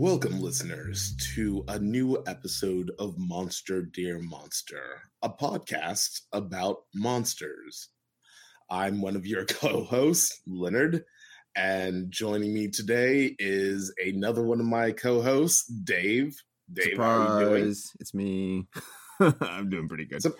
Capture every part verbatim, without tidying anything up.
Welcome, listeners, to a new episode of Monster, Dear Monster, a podcast about monsters. I'm one of your co-hosts, Leonard, and joining me today is another one of my co-hosts, Dave. Dave, surprise, how are you doing? It's me. I'm doing pretty good. Sur-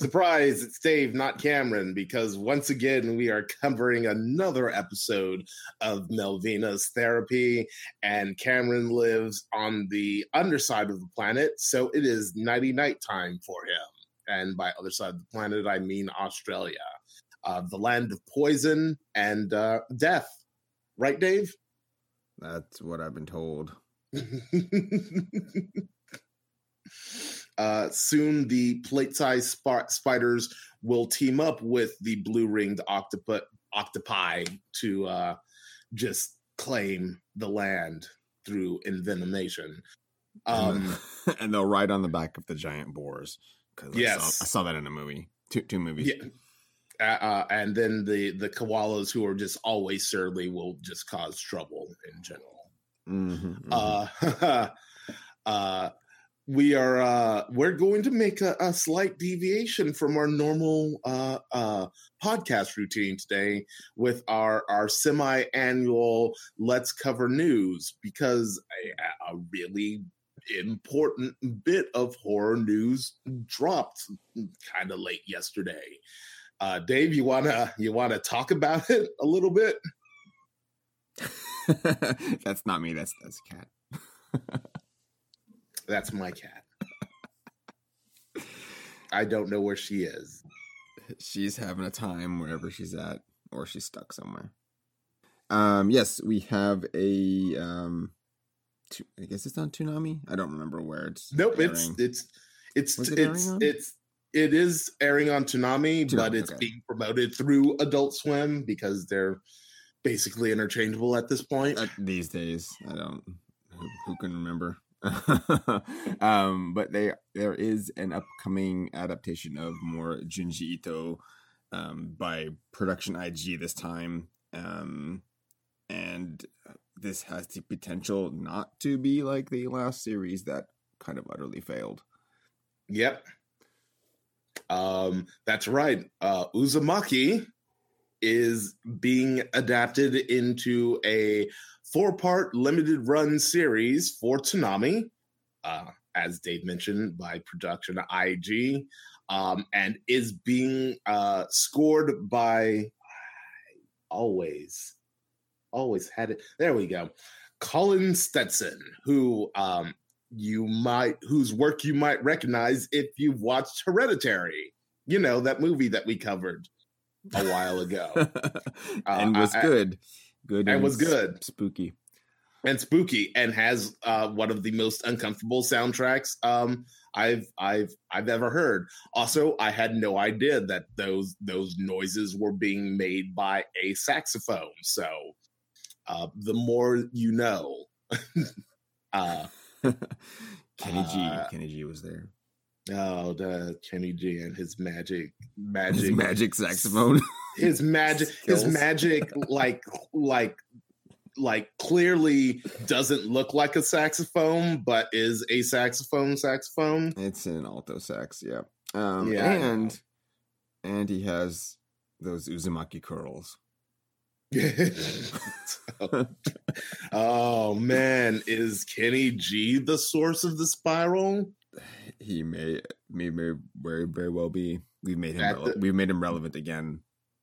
surprise, it's Dave, not Cameron, because once again, we are covering another episode of Melvina's Therapy, and Cameron lives on the underside of the planet, so it is nighty-night time for him. And by other side of the planet, I mean Australia, uh, the land of poison and uh, death. Right, Dave? That's what I've been told. Uh, soon the plate-sized sp- spiders will team up with the blue-ringed octopus, octopi to uh, just claim the land through envenomation. Um, and they'll ride on the back of the giant boars. Yes. I saw, I saw that in a movie. Two, two movies. Yeah. Uh, uh, and then the, the koalas, who are just always surly, will just cause trouble in general. Mm-hmm, mm-hmm. Uh, uh, We are uh, we're going to make a, a slight deviation from our normal uh, uh, podcast routine today with our, our semi-annual Let's Cover News, because a, a really important bit of horror news dropped kind of late yesterday. Uh, Dave, you wanna you wanna talk about it a little bit? That's not me. That's that's a cat. That's my cat. I don't know where she is. She's having a time wherever she's at, or she's stuck somewhere. Um, yes, we have a. Um, I guess it's on Toonami. I don't remember where it's. Nope, airing. it's it's it's Was it it's airing on? it's it is airing on Toonami, Toonami but it's okay. being promoted through Adult Swim because they're basically interchangeable at this point. Uh, these days, I don't. Who, who can remember? um, but they there is an upcoming adaptation of more Junji Ito um, by Production I G this time, um, and this has the potential not to be like the last series that kind of utterly failed. Yep, um, that's right. Uh, Uzumaki is being adapted into a four-part limited run series for Toonami, uh, as Dave mentioned, by Production I G, um, and is being uh, scored by I always, always had it. There we go, Colin Stetson, who um, you might, whose work you might recognize if you've watched Hereditary. You know, that movie that we covered a while ago, uh, and was I, good. Good and, and was good, spooky, and spooky, and has uh, one of the most uncomfortable soundtracks um, I've I've I've ever heard. Also, I had no idea that those those noises were being made by a saxophone. So, uh, the more you know. uh, Kenny G, uh, Kenny G was there. Oh, the Kenny G and his magic, magic, his magic saxophone. His magic, Skills. his magic, like, like, like, clearly doesn't look like a saxophone, but is a saxophone saxophone. It's an alto sax, yeah. Um, yeah, and and he has those Uzumaki curls. oh, oh man, is Kenny G the source of the spiral? He may, may, may very, very well be. We've made him. Rele- the- we've made him relevant again.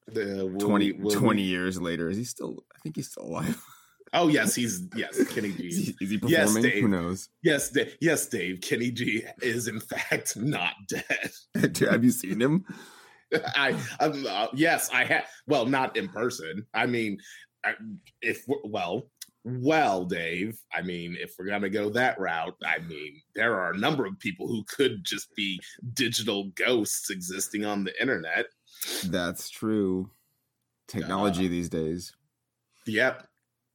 Uh, twenty, we, twenty we... years later, is he still? I think he's still alive. Oh yes, he's yes. Kenny G. is, he, is he performing? Yes, who knows? Yes, da- yes, Dave. Kenny G is in fact not dead. Have you seen him? I um, uh, yes, I have. Well, not in person. I mean, I, if we're, well, well, Dave. I mean, if we're gonna go that route, I mean, there are a number of people who could just be digital ghosts existing on the internet. That's true. Technology uh, these days. Yep.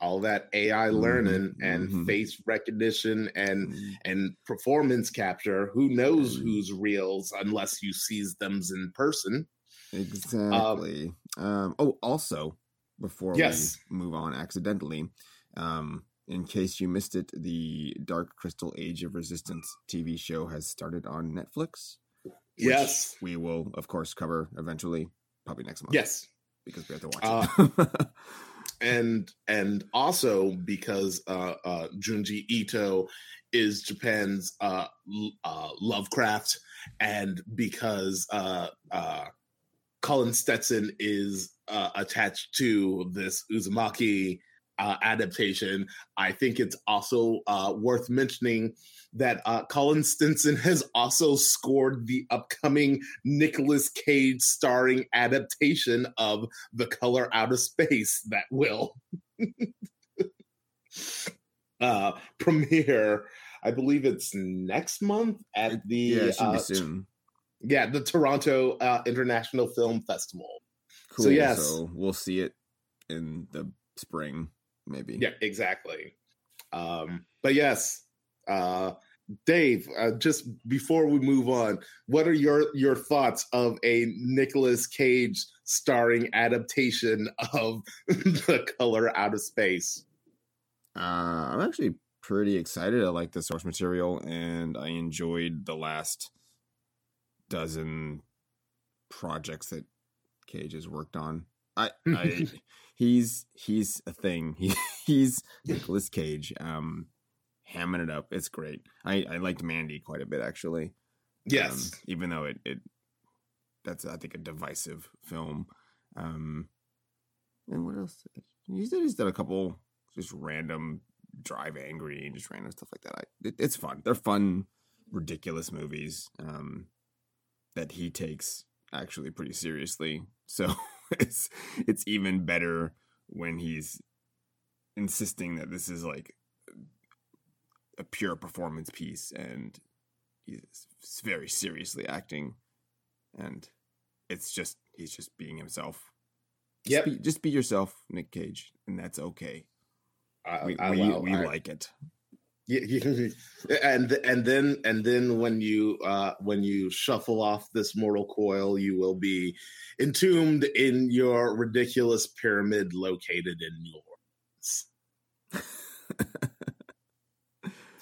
All that A I learning mm-hmm. and mm-hmm. face recognition and mm-hmm. and performance capture. Who knows mm-hmm. who's reals unless you sees them in person. Exactly. Um, um, oh, also, before yes. we move on accidentally, um, In case you missed it, the Dark Crystal Age of Resistance T V show has started on Netflix. Yes. We will, of course, cover eventually, probably next month. Yes. Because we have to watch uh, it. and and also because uh, uh, Junji Ito is Japan's uh, uh, Lovecraft, and because uh, uh, Colin Stetson is uh, attached to this Uzumaki Uh, adaptation, I think it's also uh, worth mentioning that uh, Colin Stetson has also scored the upcoming Nicolas Cage starring adaptation of The Color Out of Space that will uh, premiere, I believe it's next month at the yeah, it should uh, be soon. T- yeah the Toronto uh, International Film Festival. Cool. So yes, so we'll see it in the spring. Maybe. Yeah, exactly. Um, but yes, uh, Dave, uh, just before we move on, what are your, your thoughts of a Nicolas Cage starring adaptation of The Color Out of Space? Uh, I'm actually pretty excited. I like the source material, and I enjoyed the last dozen projects that Cage has worked on. I, I he's he's a thing. He, he's Nicolas Cage, um, hamming it up. It's great. I, I liked Mandy quite a bit, actually. Yes, um, even though it, it that's I think a divisive film. Um, and what else? He's done, he's done a couple just random Drive Angry and just random stuff like that. I, it, it's fun. They're fun, ridiculous movies um, that he takes actually pretty seriously. So. It's it's even better when he's insisting that this is like a pure performance piece, and he's very seriously acting, and it's just he's just being himself. Yep. Just be, just be yourself, Nick Cage, and that's okay. I, we I, we, well, we I, like it. Yeah, and and then and then when you uh, when you shuffle off this mortal coil, you will be entombed in your ridiculous pyramid located in New Orleans.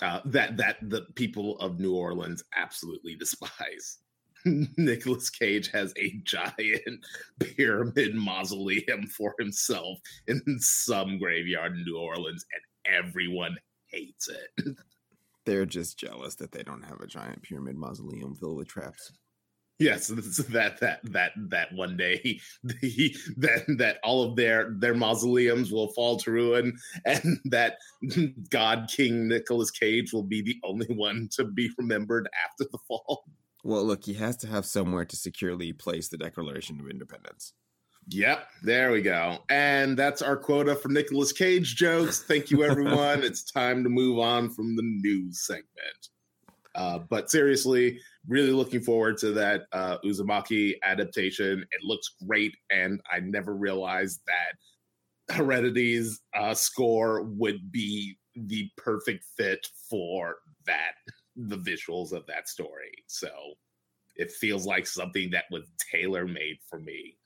uh, that that the people of New Orleans absolutely despise. Nicolas Cage has a giant pyramid mausoleum for himself in some graveyard in New Orleans, and everyone hates it. They're just jealous that they don't have a giant pyramid mausoleum filled with traps. Yes, yeah, so that that that that one day he, he, that that all of their their mausoleums will fall to ruin, and that God King Nicolas Cage will be the only one to be remembered after the fall. Well, look, he has to have somewhere to securely place the Declaration of Independence. Yep, there we go. And that's our quota for Nicolas Cage jokes. Thank you, everyone. It's time to move on from the news segment. Uh, but seriously, really looking forward to that uh, Uzumaki adaptation. It looks great, and I never realized that Heredity's uh, score would be the perfect fit for that, the visuals of that story. So it feels like something that was tailor-made for me.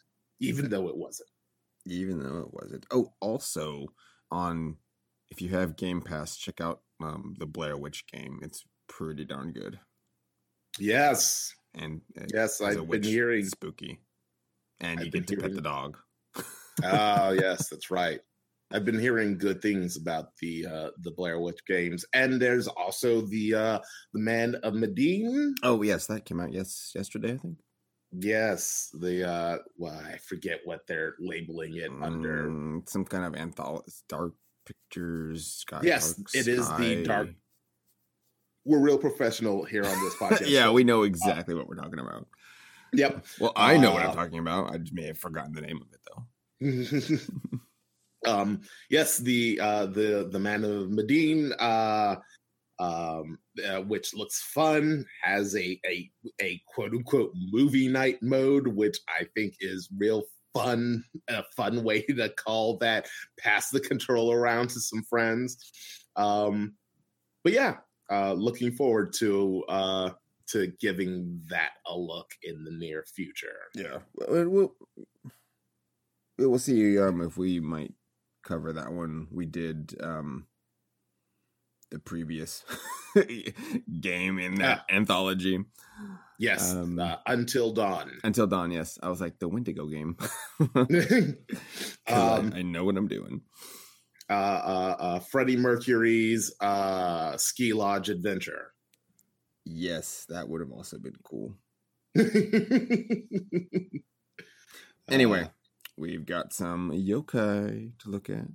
Even though it wasn't. Even though it wasn't. Oh, also, on if you have Game Pass, check out um, the Blair Witch game. It's pretty darn good. Yes. And it, yes, I've been hearing spooky. And I've you get to hearing... pet the dog. Oh, yes, that's right. I've been hearing good things about the uh, the Blair Witch games, and there's also the uh, the Man of Medan. Oh, yes, that came out yes yesterday, I think. Yes, the uh, well, I forget what they're labeling it um, under. Some kind of anthology, Dark Pictures. Sky, yes, dark it sky. Is the Dark. We're real professional here on this podcast. Yeah, we know exactly uh, what we're talking about. Yep. Well, I know uh, what I'm talking about. I just may have forgotten the name of it though. um. Yes, the uh, the the Man of Medan. Uh, Um, uh, which looks fun, has a, a a quote-unquote movie night mode, which I think is real fun, a fun way to call that, pass the control around to some friends. Um, but yeah, uh, looking forward to uh, to giving that a look in the near future. Yeah. We'll, we'll see um, if we might cover that one. We did... Um... the previous game in that ah. anthology. Yes, um, uh, Until Dawn. Until Dawn, yes. I was like, the Wendigo game. um, I, I know what I'm doing. Uh, uh, uh, Freddie Mercury's uh, Ski Lodge Adventure. Yes, that would have also been cool. Anyway, uh, we've got some yokai to look at.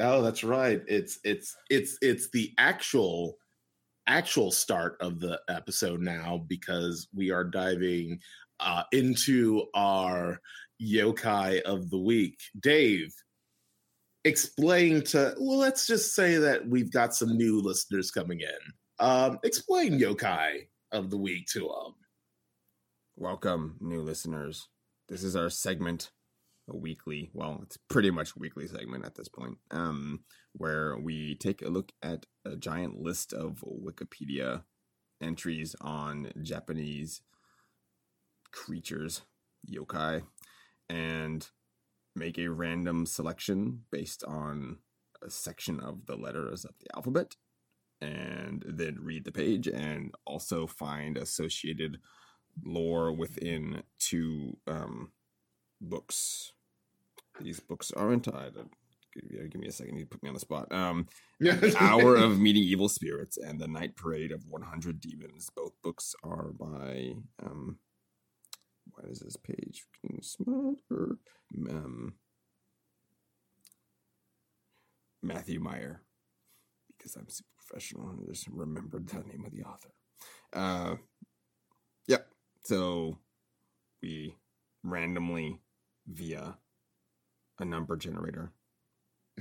Oh, that's right. It's it's it's it's the actual actual start of the episode now, because we are diving uh, into our yokai of the week. Dave, explain to well, let's just say that we've got some new listeners coming in. Um, explain yokai of the week to them. Welcome, new listeners. This is our segment, a weekly, well, it's pretty much a weekly segment at this point, um, where we take a look at a giant list of Wikipedia entries on Japanese creatures, yokai, and make a random selection based on a section of the letters of the alphabet, and then read the page and also find associated lore within two um books. These books are entitled, give me a second, you put me on the spot, um An Hour of Medieval Spirits and The Night Parade of one hundred Demons. Both books are by um what is this page or um Matthew Meyer, because I'm super professional and just remembered the name of the author. uh Yep. So we randomly, via a number generator.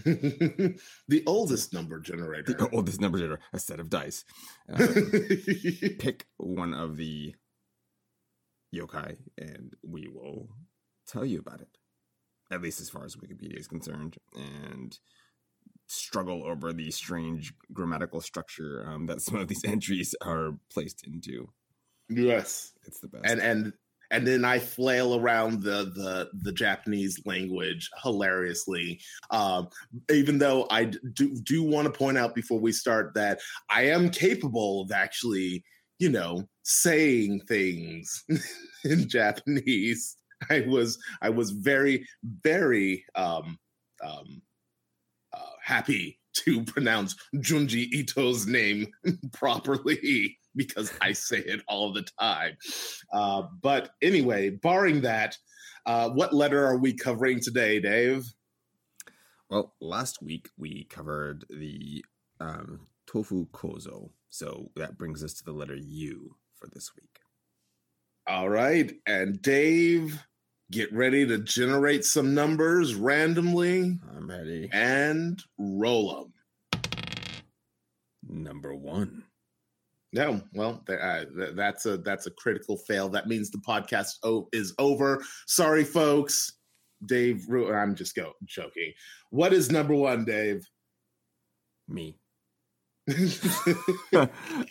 The oldest number generator. The oldest number generator. A set of dice. Uh, pick one of the yokai and we will tell you about it. At least as far as Wikipedia is concerned. And struggle over the strange grammatical structure um, that some of these entries are placed into. Yes, it's the best, and and and then I flail around the the, the Japanese language hilariously. Um, even though I do do want to point out before we start that I am capable of actually, you know, saying things in Japanese. I was I was very very um, um, uh, happy to pronounce Junji Ito's name properly, because I say it all the time. Uh, but anyway, barring that, uh, what letter are we covering today, Dave? Well, last week we covered the um, tofu kozo. So that brings us to the letter U for this week. All right. And Dave, get ready to generate some numbers randomly. I'm ready. And roll them. Number one. No, well, uh, that's a that's a critical fail. That means the podcast o- is over. Sorry, folks. Dave, I'm just go joking. What is number one, Dave? Me. oh,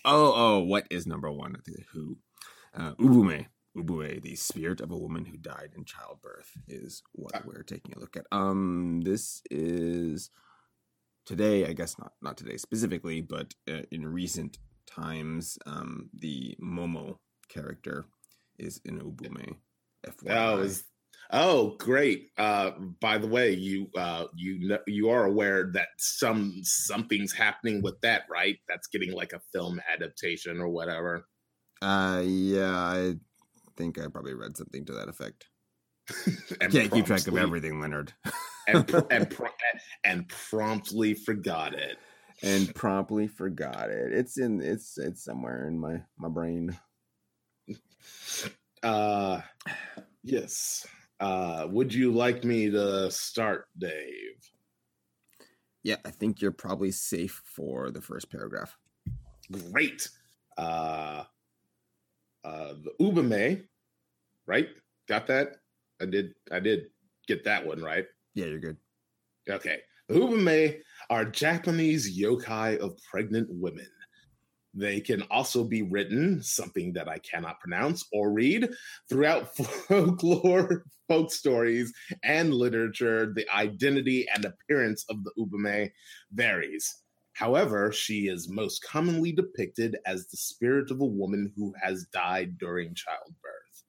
oh, what is number one? Who? Uh, Ubume. Ubume, the spirit of a woman who died in childbirth, is what uh, we're taking a look at. Um, this is today, I guess not not today specifically, but uh, in recent times, um, the Momo character is in Ubume. F Y I. Oh, is, oh, great! Uh, by the way, you uh, you you are aware that some something's happening with that, right? That's getting like a film adaptation or whatever. Uh, yeah, I think I probably read something to that effect. I can't keep track of everything, Leonard. and, pr- and, pr- and promptly forgot it. And promptly forgot it. It's in. It's it's somewhere in my my brain. Uh, yes. Uh, would you like me to start, Dave? Yeah, I think you're probably safe for the first paragraph. Great. Uh, uh, the Ubume, right? Got that? I did. I did get that one right. Yeah, you're good. Okay. Ubume are Japanese yokai of pregnant women. They can also be written, something that I cannot pronounce or read, throughout folklore, folk stories, and literature. The identity and appearance of the Ubume varies. However, she is most commonly depicted as the spirit of a woman who has died during childbirth.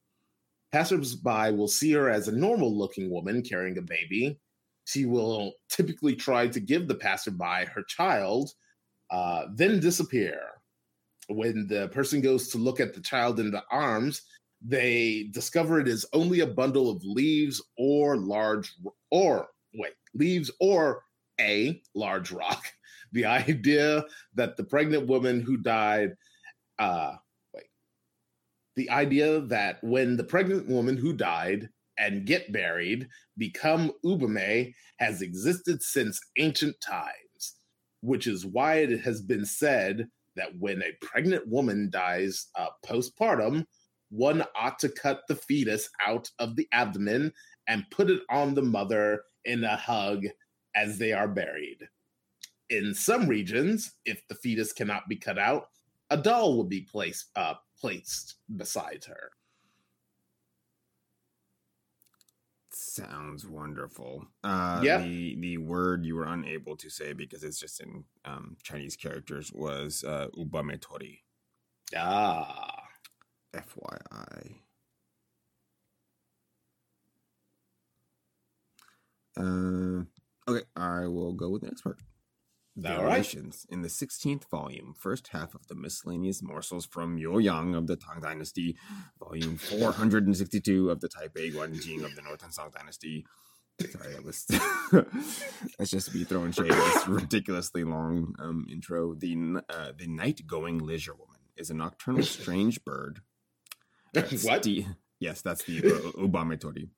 Passersby will see her as a normal-looking woman carrying a baby. She will typically try to give the passerby her child, uh, then disappear. When the person goes to look at the child in the arms, they discover it is only a bundle of leaves or large or wait, leaves or a large rock. The idea that the pregnant woman who died, uh, wait, the idea that when the pregnant woman who died and get buried become Ubume has existed since ancient times, which is why it has been said that when a pregnant woman dies uh, postpartum, one ought to cut the fetus out of the abdomen and put it on the mother in a hug as they are buried. In some regions, if the fetus cannot be cut out, a doll will be placed uh, placed beside her. Sounds wonderful. Uh, yeah. The, the word you were unable to say because it's just in um, Chinese characters was uh, Ubume-tori. Ah. F Y I. Uh, okay, I will go with the next part. Variations right. In the sixteenth volume, first half of the miscellaneous morsels from Yoyang of the Tang Dynasty, volume four hundred sixty-two of the Taipei Guanjing of the Northern Song Dynasty. Sorry, that was that's just me throwing shade at this ridiculously long um, intro. The uh, the night-going leisure woman is a nocturnal strange bird. Uh, what? Sti- yes, that's the uh, Ubume-tori.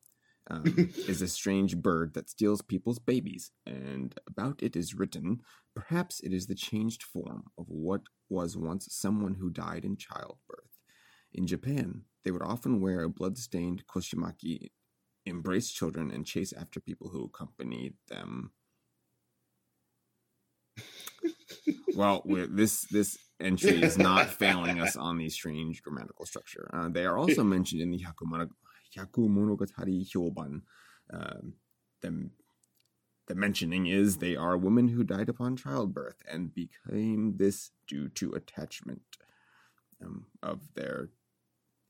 Um, is a strange bird that steals people's babies, and about it is written, perhaps it is the changed form of what was once someone who died in childbirth. In Japan, they would often wear a blood-stained koshimaki, embrace children, and chase after people who accompanied them. Well, we're, this this entry is not failing us on the strange grammatical structure. Uh, they are also mentioned in the Hakumara... Hyaku Monogatari Hyoban. Um, the, the mentioning is they are women who died upon childbirth and became this due to attachment um, of their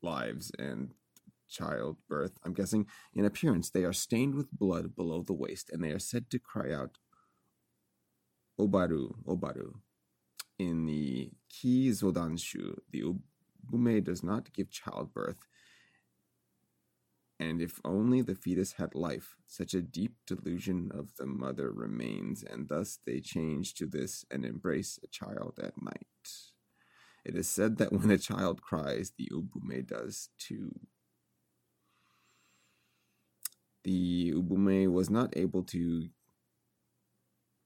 lives and childbirth. I'm guessing in appearance they are stained with blood below the waist and they are said to cry out Obaru, Obaru. In the Ki Zodanshu, the Ubume does not give childbirth. And if only the fetus had life, such a deep delusion of the mother remains, and thus they change to this and embrace a child at night. It is said that when a child cries, the Ubume does too. The Ubume was not able to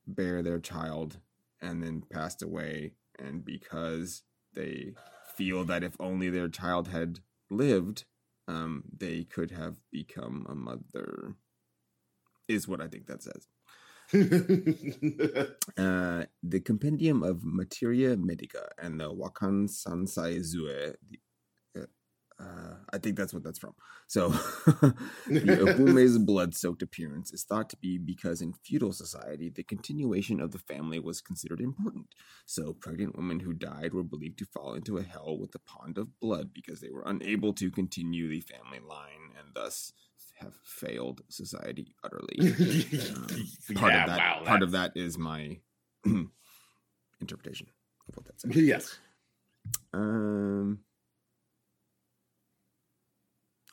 bear their child and then passed away, and because they feel that if only their child had lived, Um, they could have become a mother, is what I think that says. uh, the Compendium of Materia Medica and the Wakan Sansai Zue. The, uh, uh, I think that's what that's from. So, the Obume's blood-soaked appearance is thought to be because in feudal society, the continuation of the family was considered important. So, pregnant women who died were believed to fall into a hell with a pond of blood because they were unable to continue the family line and thus have failed society utterly. um, part yeah, of that, wow, part of that is my interpretation of what that says. Yes. Um...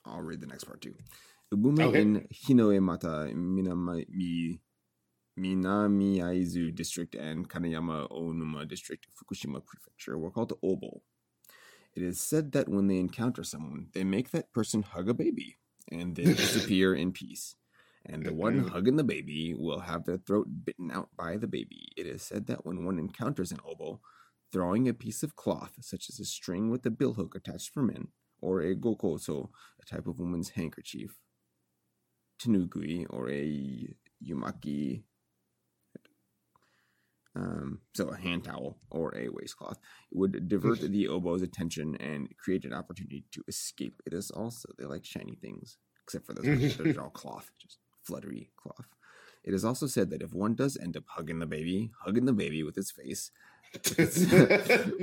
I'll read the next part too. Ubume okay. in Hinoemata, Minami, Minamiaizu District, and Kanayama Onuma District, Fukushima Prefecture, were called Obo. It is said that when they encounter someone, they make that person hug a baby and then disappear in peace. And the one hugging the baby will have their throat bitten out by the baby. It is said that when one encounters an Obo, throwing a piece of cloth, such as a string with a billhook attached for men, or a gokoso, a type of woman's handkerchief, tanugui, or a yumaki, um, so a hand towel, or a waistcloth, it would divert the obo's attention and create an opportunity to escape. It is also, they like shiny things, except for those ones that are all cloth, just fluttery cloth. It is also said that if one does end up hugging the baby, hugging the baby with its face, with its,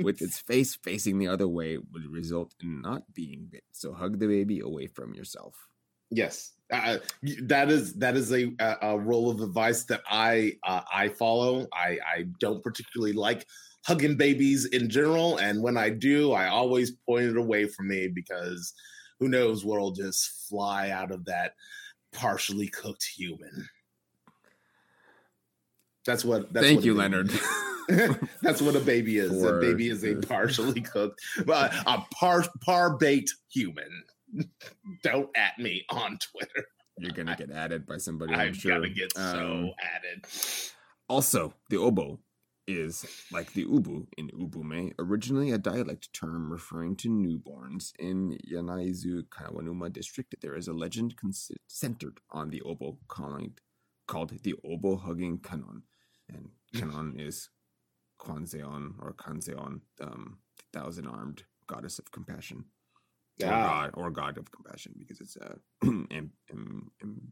with its face facing the other way would result in not being bit. So hug the baby away from yourself. Yes, uh, that is that is a, a rule of advice that I uh, I follow. I, I don't particularly like hugging babies in general, and when I do, I always point it away from me because who knows what'll just fly out of that partially cooked human. That's what. That's Thank what you, Leonard. That's what a baby is. For... A baby is a partially cooked, but a par parbate human. Don't at me on Twitter. You're gonna get added by somebody. I'm, I'm sure. gonna get um, so added. Also, the obo is like the ubu in ubume, originally a dialect term referring to newborns in Yanaizu Kawanuma district. There is a legend cons- centered on the obo, calling called the obo hugging kanon, and kanon is Kwanzeon or Kanzeon, um, thousand armed goddess of compassion. Yeah. Or God, or God of compassion, because it's uh, am, am, am,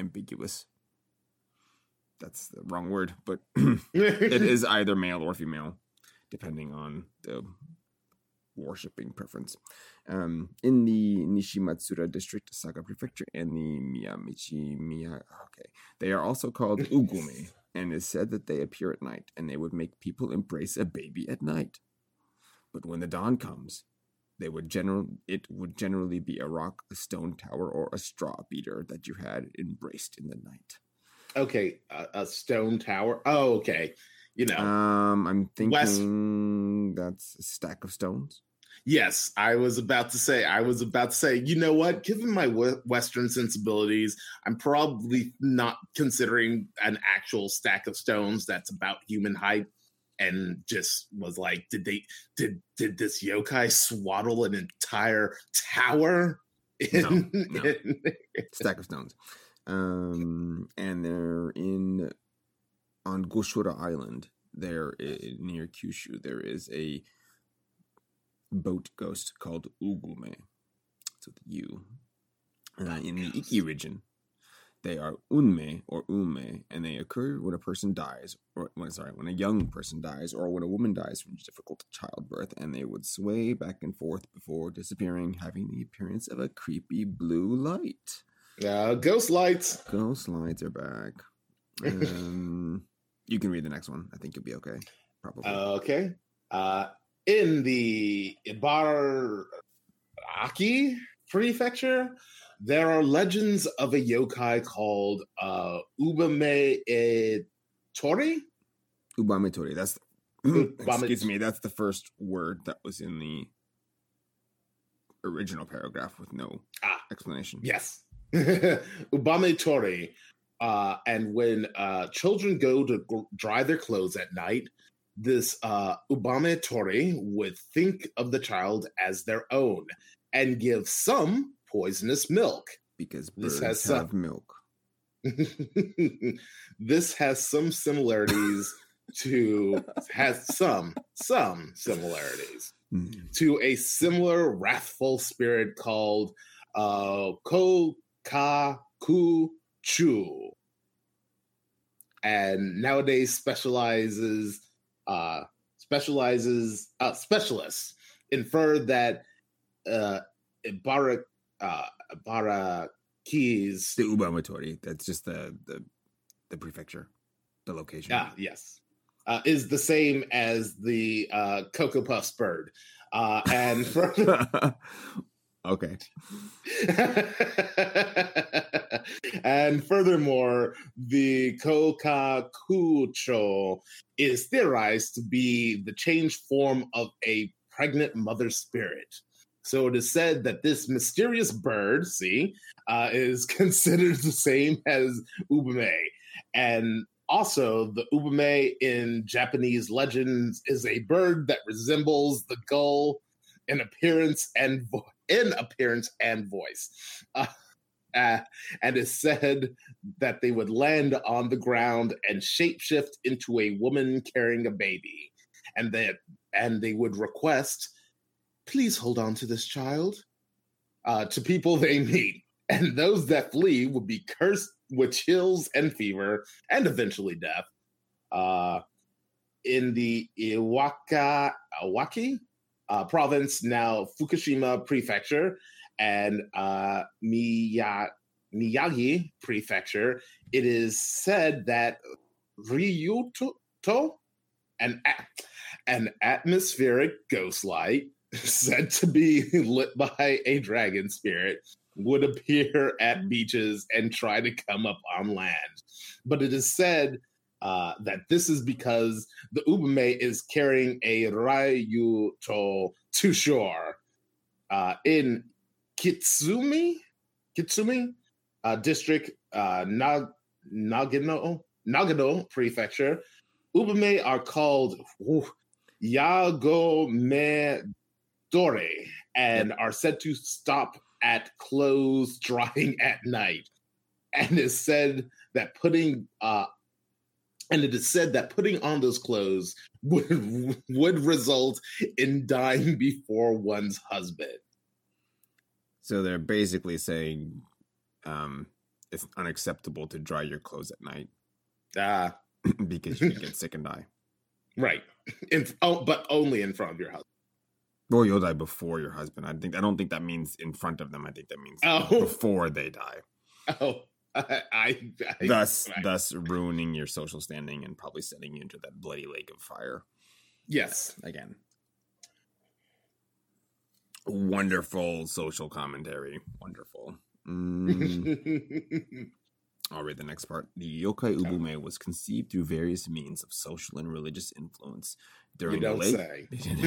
ambiguous. That's the wrong word, but it is either male or female, depending on the worshipping preference. Um, in the Nishimatsura district, Saga Prefecture, and the Miyamichi Miya, okay, they are also called ugume, and it's said that they appear at night, and they would make people embrace a baby at night. But when the dawn comes, They would general. It would generally be a rock, a stone tower, or a straw beater that you had embraced in the night. Okay, uh, a stone tower. Oh, okay. You know, um, I'm thinking West... that's a stack of stones. Yes, I was about to say. I was about to say. You know what? Given my w- Western sensibilities, I'm probably not considering an actual stack of stones that's about human height. And just was like, did they did did this yokai swaddle an entire tower? In, no, no. In... Stack of stones. Um, and they're in on Goshura Island. There in, near Kyushu, there is a boat ghost called Ugume. It's with U. Uh, in the Iki region, they are unme or ume, and they occur when a person dies, or when, sorry, when a young person dies, or when a woman dies from difficult childbirth, and they would sway back and forth before disappearing, having the appearance of a creepy blue light. Yeah, uh, ghost lights. Ghost lights are back. Um, you can read the next one. I think you'll be okay. Probably uh, okay. Uh, in the Ibaraki Prefecture, there are legends of a yokai called uh, Ubume-tori. Ubume-tori. That's the, excuse me. That's the first word that was in the original paragraph with no ah, explanation. Yes, Ubume-tori. Uh, and when uh, children go to g- dry their clothes at night, this uh, Ubume-tori would think of the child as their own and give some poisonous milk, because birds have some... milk. This has some similarities to has some some similarities mm. to a similar wrathful spirit called uh, Kokakuchō, and nowadays specializes uh, specializes uh, specialists infer that uh, Ibaraki Uh, Ibaraki's the Ubume-tori. That's just the, the the prefecture, the location. Ah, yes, uh, is the same as the uh, Cocoa Puffs bird, uh, and further. Okay. And furthermore, the Kokakuchō is theorized to be the changed form of a pregnant mother spirit. So it is said that this mysterious bird, see, uh, is considered the same as Ubume. And also the Ubume in Japanese legends is a bird that resembles the gull in appearance and vo- in appearance and voice. Uh, uh, and is said that they would land on the ground and shapeshift into a woman carrying a baby. And they, and they would request, "Please hold on to this child," uh, to people they meet. And those that flee would be cursed with chills and fever and eventually death uh, in the Iwaka, Iwaki uh, province, now Fukushima Prefecture, and uh, Miya, Miyagi Prefecture. It is said that Ryuto, an, an atmospheric ghost light said to be lit by a dragon spirit, would appear at beaches and try to come up on land. But it is said uh, that this is because the Ubume is carrying a Ryuto to shore uh, in Kitsumi, Kitsumi uh, district, uh, Nag- Nagano, Nagano Prefecture. Ubume are called whew, Yago-me-tori and are said to stop at clothes drying at night. And it's said that putting uh, and it is said that putting on those clothes would would result in dying before one's husband. So they're basically saying um, it's unacceptable to dry your clothes at night. Ah. Uh, because you get sick and die. Right. In, oh, but only in front of your husband. Or you'll die before your husband. I think I don't think that means in front of them. I think that means oh. before they die. Oh, I, I, I thus I, thus ruining your social standing and probably sending you into that bloody lake of fire. Yes, again. Wonderful social commentary. Wonderful. Mm. I'll read the next part. The yokai Ubume was conceived through various means of social and religious influence. During you don't the late, say.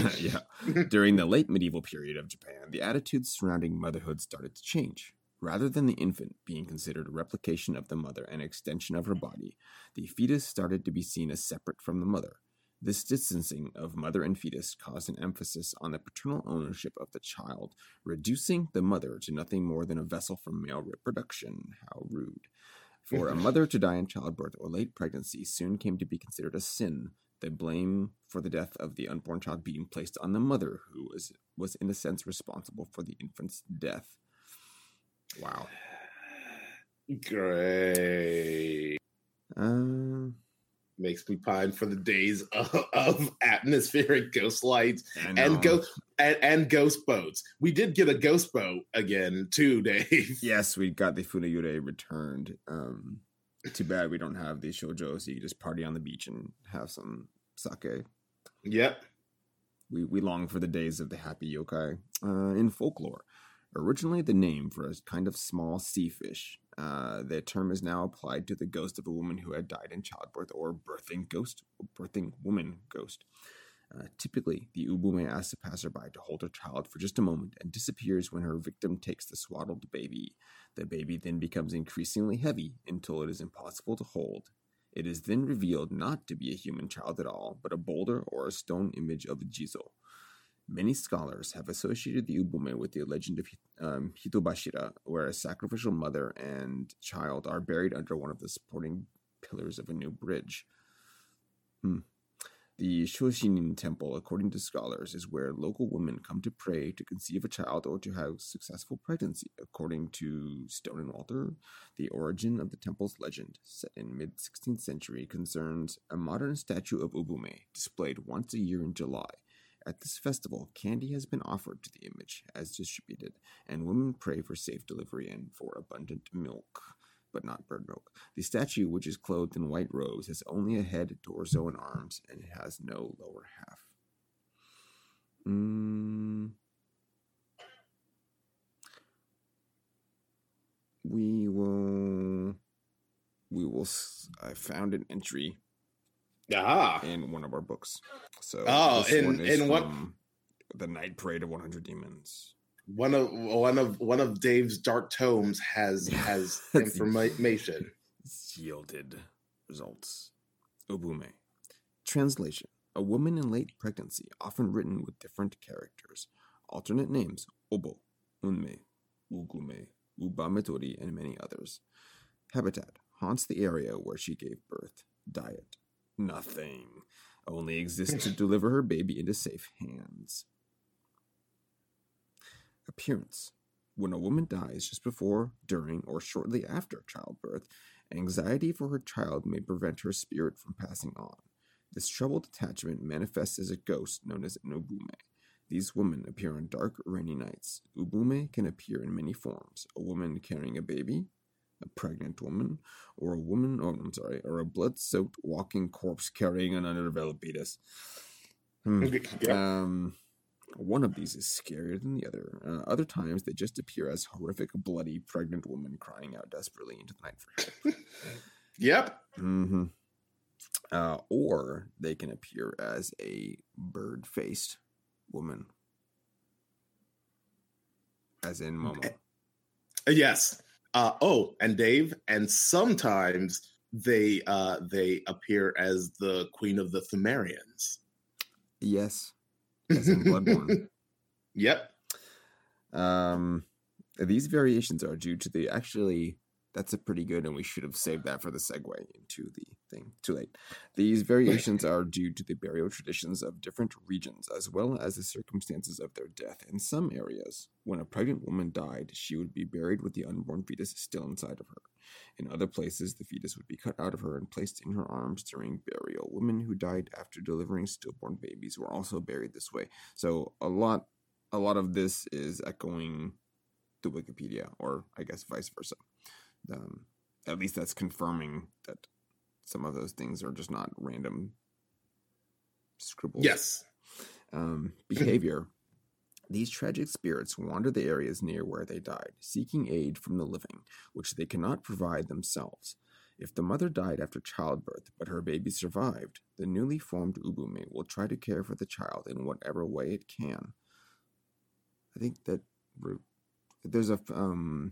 yeah, during the late medieval period of Japan, the attitudes surrounding motherhood started to change. Rather than the infant being considered a replication of the mother and extension of her body, the fetus started to be seen as separate from the mother. This distancing of mother and fetus caused an emphasis on the paternal ownership of the child, reducing the mother to nothing more than a vessel for male reproduction. How rude. For a mother to die in childbirth or late pregnancy soon came to be considered a sin. The blame for the death of the unborn child being placed on the mother, who was, was in a sense responsible for the infant's death. Wow. Great. Uh... Makes me pine for the days of, of atmospheric ghost lights and ghost and, and ghost boats. We did get a ghost boat again too, Dave. Yes, we got the Funayure returned. Um, too bad we don't have the shoujo, so you can just party on the beach and have some sake. Yep. We we long for the days of the happy yokai. Uh, in folklore, originally the name for a kind of small sea fish. Uh, the term is now applied to the ghost of a woman who had died in childbirth or birthing ghost, or birthing woman ghost. Uh, typically, the Ubume asks a passerby to hold her child for just a moment and disappears when her victim takes the swaddled baby. The baby then becomes increasingly heavy until it is impossible to hold. It is then revealed not to be a human child at all, but a boulder or a stone image of a jizo. Many scholars have associated the Ubume with the legend of um, Hitobashira, where a sacrificial mother and child are buried under one of the supporting pillars of a new bridge. Hmm. The Shōshinin temple, according to scholars, is where local women come to pray to conceive a child or to have successful pregnancy, according to Stone and Walter. The origin of the temple's legend, set in mid-sixteenth century, concerns a modern statue of Ubume, displayed once a year in July. At this festival, candy has been offered to the image as distributed, and women pray for safe delivery and for abundant milk, but not bird milk. The statue, which is clothed in white robes, has only a head, torso, and arms, and it has no lower half. Mm. We will... We will... I found an entry... Aha. In one of our books. So oh, this in, one is in what the Night Parade of one hundred Demons. One of one of one of Dave's dark tomes has has information. Yielded results. Ubume. Translation. A woman in late pregnancy, often written with different characters. Alternate names: Obo, Unme, Ugume, Ubume-tori, and many others. Habitat: haunts the area where she gave birth. Diet: nothing. Only exists to deliver her baby into safe hands. Appearance. when a woman dies just before, during, or shortly after childbirth, anxiety for her child may prevent her spirit from passing on. This troubled attachment manifests as a ghost known as an ubume. These women appear on dark, rainy nights. Ubume can appear in many forms: a woman carrying a baby, a pregnant woman, or a woman, oh, I'm sorry, or a blood-soaked walking corpse carrying an underdeveloped fetus. Hmm. Yeah. Um, one of these is scarier than the other. Uh, other times, they just appear as horrific, bloody, pregnant women crying out desperately into the night for help. Yep. Mm-hmm. Uh, or they can appear as a bird-faced woman, as in Momo. Yes. Uh, oh, and Dave, and sometimes they uh, they appear as the Queen of the Thumerians. Yes, as in Bloodborne. Yep. Um, these variations are due to the actually. That's a pretty good, and we should have saved that for the segue into the thing. Too late. These variations are due to the burial traditions of different regions, as well as the circumstances of their death. In some areas, when a pregnant woman died, she would be buried with the unborn fetus still inside of her. In other places, the fetus would be cut out of her and placed in her arms during burial. Women who died after delivering stillborn babies were also buried this way. So a lot, a lot of this is echoing the Wikipedia, or I guess vice versa. Um, at least that's confirming that some of those things are just not random scribbles. Yes. Um, behavior. These tragic spirits wander the areas near where they died, seeking aid from the living, which they cannot provide themselves. If the mother died after childbirth, but her baby survived, the newly formed ubume will try to care for the child in whatever way it can. I think that there's a... Um,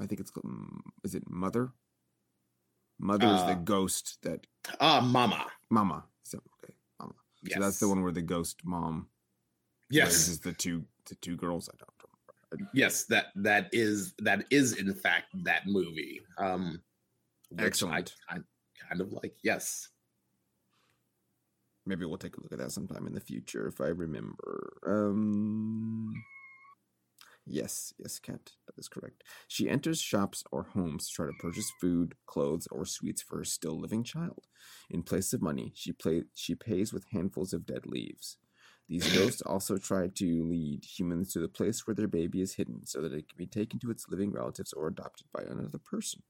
I think it's called, is it Mother? Mother is uh, the ghost that... Ah, uh, Mama. Mama. So, okay, Mama. Yes. So that's the one where the ghost mom... Yes. This is the two, the two girls. I don't remember. Yes, that, that is, that is in fact, that movie. Um, Excellent. I, I kind of like, yes. Maybe we'll take a look at that sometime in the future, if I remember. Um... Yes, yes, Kat, that is correct. She enters shops or homes to try to purchase food, clothes, or sweets for her still living child. In place of money, she play, she pays with handfuls of dead leaves. These ghosts also try to lead humans to the place where their baby is hidden so that it can be taken to its living relatives or adopted by another person.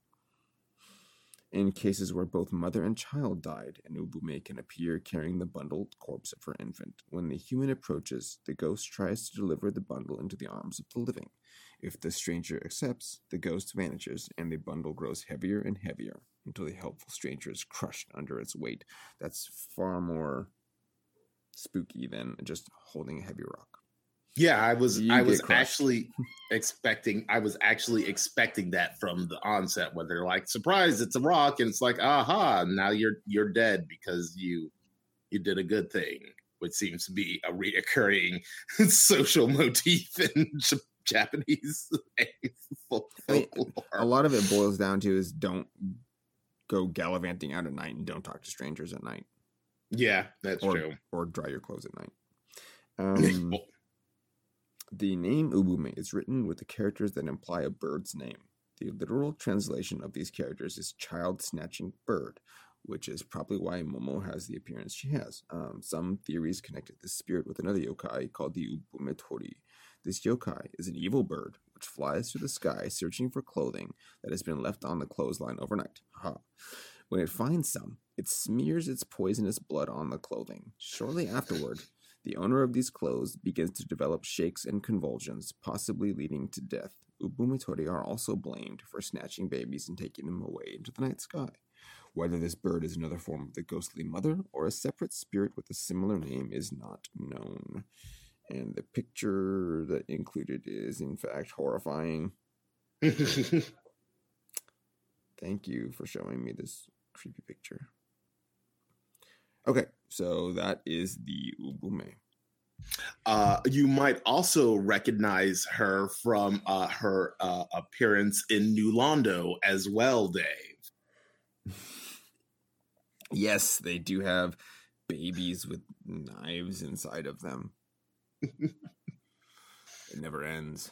In cases where both mother and child died, an ubume can appear carrying the bundled corpse of her infant. When the human approaches, the ghost tries to deliver the bundle into the arms of the living. If the stranger accepts, the ghost vanishes, and the bundle grows heavier and heavier until the helpful stranger is crushed under its weight. That's far more spooky than just holding a heavy rock. Yeah, I was you I was actually expecting I was actually expecting that from the onset, where they're like, surprise, it's a rock, and it's like, aha, now you're you're dead because you you did a good thing, which seems to be a reoccurring social motif in J- Japanese folklore. I mean, a lot of it boils down to is don't go gallivanting out at night and don't talk to strangers at night. Yeah, that's or, true. Or dry your clothes at night. Um The name ubume is written with the characters that imply a bird's name. The literal translation of these characters is child-snatching bird, which is probably why Momo has the appearance she has. Um, some theories connected this spirit with another yokai called the Ubume-tori. This yokai is an evil bird which flies through the sky searching for clothing that has been left on the clothesline overnight. Ha! When it finds some, it smears its poisonous blood on the clothing. Shortly afterward, the owner of these clothes begins to develop shakes and convulsions, possibly leading to death. Ubume-tori are also blamed for snatching babies and taking them away into the night sky. Whether this bird is another form of the ghostly mother or a separate spirit with a similar name is not known. And the picture that included is, in fact, horrifying. Thank you for showing me this creepy picture. Okay, so that is the ubume. Uh, you might also recognize her from uh, her uh, appearance in New Londo as well, Dave. Yes, they do have babies with knives inside of them. It never ends.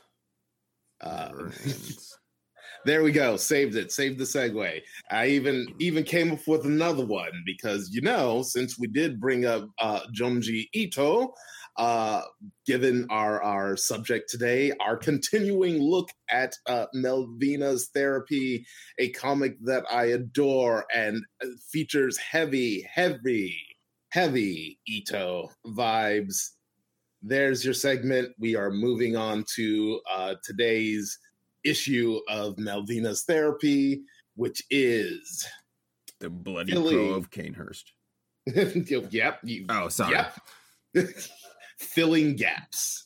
Uh, there we go. Saved it. Saved the segue. I even even came up with another one because, you know, since we did bring up uh, Junji Ito, uh, given our, our subject today, our continuing look at uh, Melvina's Therapy, a comic that I adore and features heavy, heavy, heavy Ito vibes. There's your segment. We are moving on to uh, today's issue of Melvina's Therapy, which is the bloody Philly. Crow of Canehurst. Yep. You, oh, sorry. Yep. Filling gaps.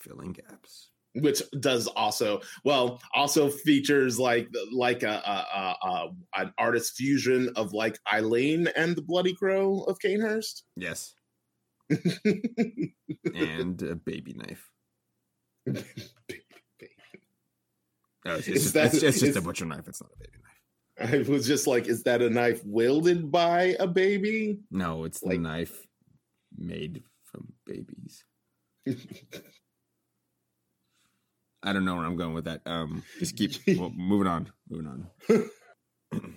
Filling gaps. Which does also well also features like like a, a, a, a an artist fusion of like Eileen and the Bloody Crow of Canehurst. Yes. And a baby knife. Baby, baby. Oh, it's, just, that, it's just, it's just is, a butcher knife. It's not a baby knife. I was just like, is that a knife wielded by a baby? No, it's like, the knife made from babies. I don't know where I'm going with that. Um, just keep well, moving on. Moving on.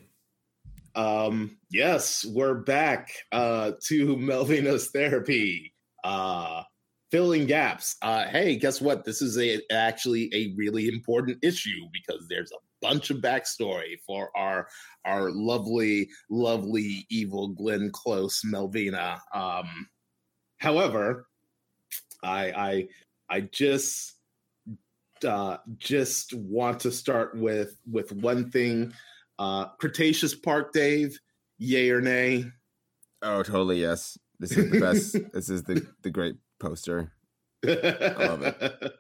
Um, yes, we're back uh, to Melvina's Therapy. Uh, filling gaps. Uh, hey, guess what? This is a, actually a really important issue because there's a bunch of backstory for our our lovely, lovely evil Glenn Close Melvina. Um, however, I I I just uh, just want to start with with one thing. Uh, Cretaceous Park, Dave, yay or nay? Oh, totally, yes. This is the best. This is the, the great poster. I love it.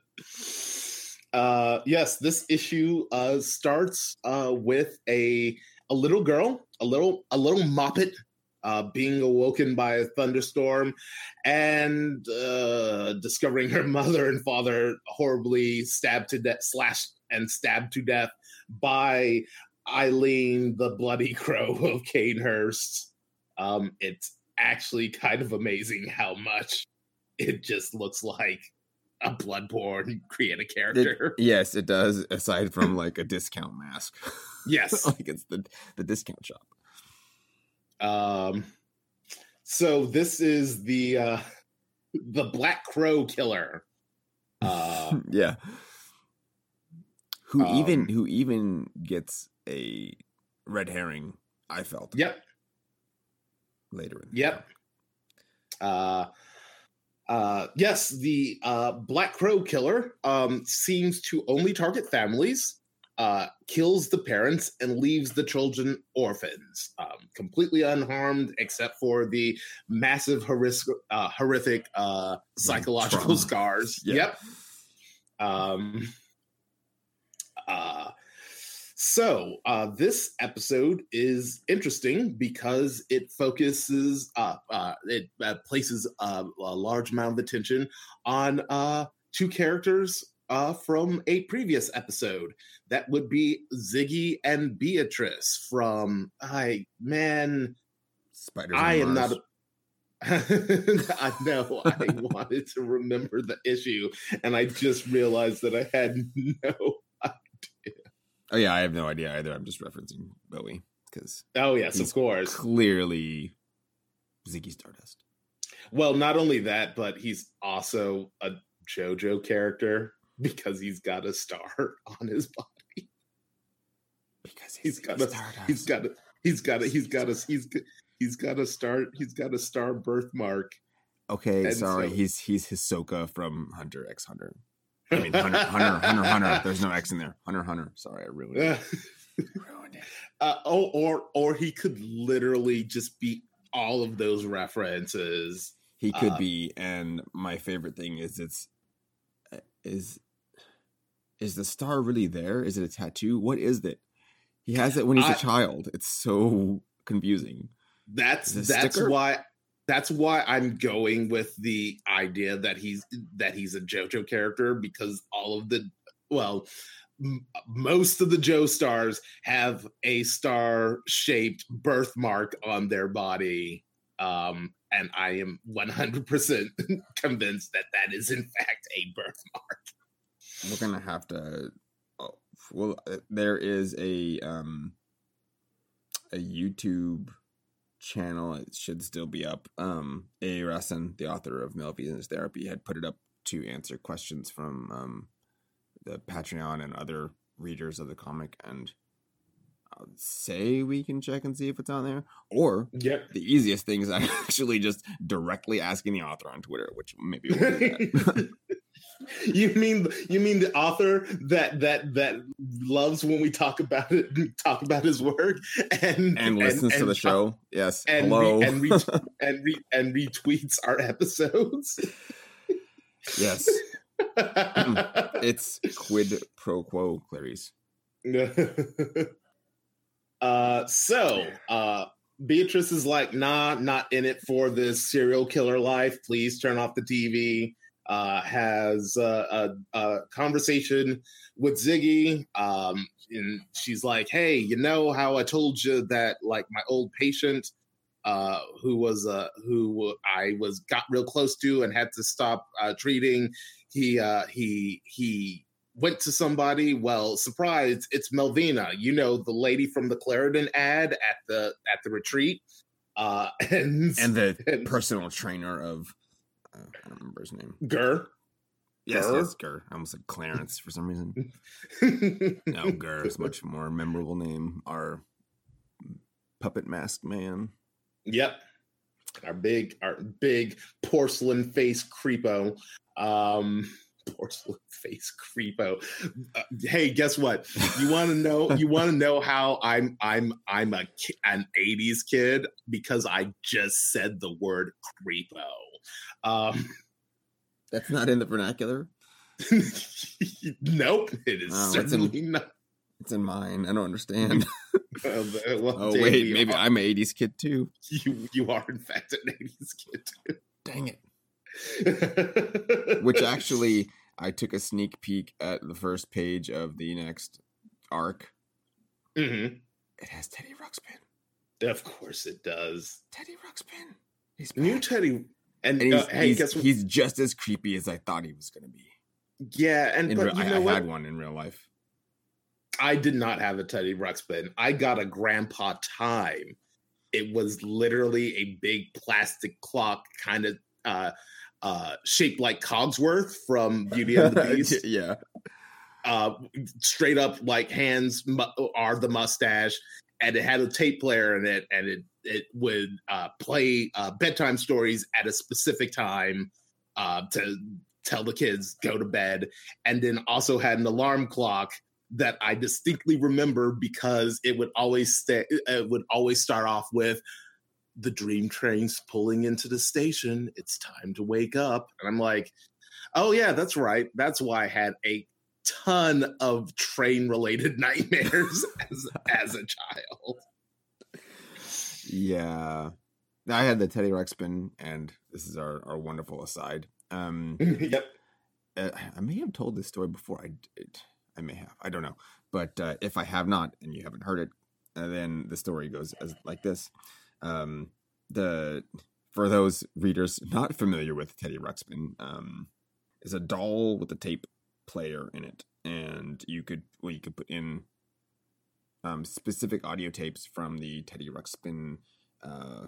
Uh, yes, this issue uh, starts uh, with a a little girl, a little a little moppet, uh, being awoken by a thunderstorm and uh, discovering her mother and father horribly stabbed to death, slashed and stabbed to death by Eileen, the Bloody Crow of Canehurst. Um, it's actually kind of amazing how much it just looks like a Bloodborne created character. It, yes, it does. Aside from like a discount mask. Yes. Like it's the, the discount shop. Um, so this is the, uh, the Black Crow killer. Uh, yeah. Who um, even, who even gets a red herring, I felt. Yep. Later in the Yep. Uh, uh, yes, the uh, Black Crow killer um, seems to only target families, uh, kills the parents, and leaves the children orphans, um, completely unharmed except for the massive, horris- uh, horrific uh, psychological Trauma. Scars. Yep. yep. Um. Uh. So uh, this episode is interesting because it focuses, uh, uh, it uh, places a, a large amount of attention on uh, two characters uh, from a previous episode. That would be Ziggy and Beatrice from, I man, Spiders I am Mars. Not. A, I know I wanted to remember the issue, and I just realized that I had no. Oh, yeah, I have no idea either. I'm just referencing Bowie. Because oh, yes, of course. Clearly Ziggy Stardust. Well, not only that, but he's also a JoJo character because he's got a star on his body. Because he's, he's got a Stardust. He's got a he's got a he's got a he's got a, he's got a star he's got a star birthmark. Okay, and sorry, so, he's he's Hisoka from Hunter x Hunter. I mean, Hunter, Hunter, Hunter, Hunter. There's no X in there. Hunter, Hunter. Sorry, I ruined it. ruined it. Uh, oh, or or he could literally just be all of those references. He could uh, be. And my favorite thing is it's is is the star really there? Is it a tattoo? What is it? He has it when he's I, a child. It's so confusing. That's that's sticker? why. That's why I'm going with the idea that he's that he's a JoJo character because all of the well, m- most of the Jo stars have a star shaped birthmark on their body, um, and I am one hundred percent convinced that that is in fact a birthmark. We're gonna have to well, there is a um a YouTube channel. It should still be up. Um, A. Rasen, the author of Melvina's Therapy, had put it up to answer questions from um the Patreon and other readers of the comic, and I would say we can check and see if it's on there. Or yep. The easiest thing is actually just directly asking the author on Twitter, which maybe we'll do that. You mean you mean the author that that that loves when we talk about it, talk about his work, and and listens and, to and the show. Talk, yes, and hello, re, and, re, and re, and retweets our episodes. Yes, it's quid pro quo, Clarice. Uh, so uh, Beatrice is like, nah, not in it for this serial killer life. Please turn off the T V. Uh, has uh, a, a conversation with Ziggy, um, and she's like, hey, you know how I told you that, like, my old patient uh, who was uh, who I was got real close to and had to stop uh, treating, he uh, he he went to somebody. Well, surprise, it's Melvina, you know, the lady from the Claritin ad at the at the retreat, uh, and and the and, personal trainer of. I don't remember his name. Gurr? Yes, Gurr? Yes, Gurr. I almost said Clarence for some reason. No, Gurr is a much more memorable name. Our puppet mask man. Yep. Our big, our big porcelain face creepo. Um, porcelain face creepo. Uh, hey, guess what? You want to know? You want to know how I'm? I'm? I'm a an eighties kid because I just said the word creepo. Um, that's not in the vernacular. Nope, it is oh, certainly it's in, not. It's in mine. I don't understand. well, well, oh wait, maybe are. I'm an eighties kid too. You you are in fact an eighties kid too. Dang it! Which actually, I took a sneak peek at the first page of the next arc. Mm-hmm. It has Teddy Ruxpin. Of course, it does. Teddy Ruxpin. He's back. New Teddy. And, and he's, uh, hey, he's, guess what? He's just as creepy as I thought he was going to be. Yeah, and but real, you know I, I what? had one in real life. I did not have a Teddy Ruxpin. I got a Grandpa Time. It was literally a big plastic clock, kind of uh, uh, shaped like Cogsworth from Beauty and the Beast. Yeah, uh, straight up like hands are the mustache, and it had a tape player in it, and it. It would uh, play uh, bedtime stories at a specific time uh, to tell the kids go to bed, and then also had an alarm clock that I distinctly remember because it would always stay. It would always start off with the dream train's pulling into the station. It's time to wake up, and I'm like, oh yeah, that's right. That's why I had a ton of train-related nightmares as as a child. Yeah, I had the Teddy Ruxpin, and this is our, our wonderful aside. Um, yep, uh, I may have told this story before. I did. I may have. I don't know. But uh, if I have not, and you haven't heard it, uh, then the story goes as like this. Um, the for those readers not familiar with Teddy Ruxpin, um, is a doll with a tape player in it, and you could well you could put in. Um, specific audio tapes from the Teddy Ruxpin uh,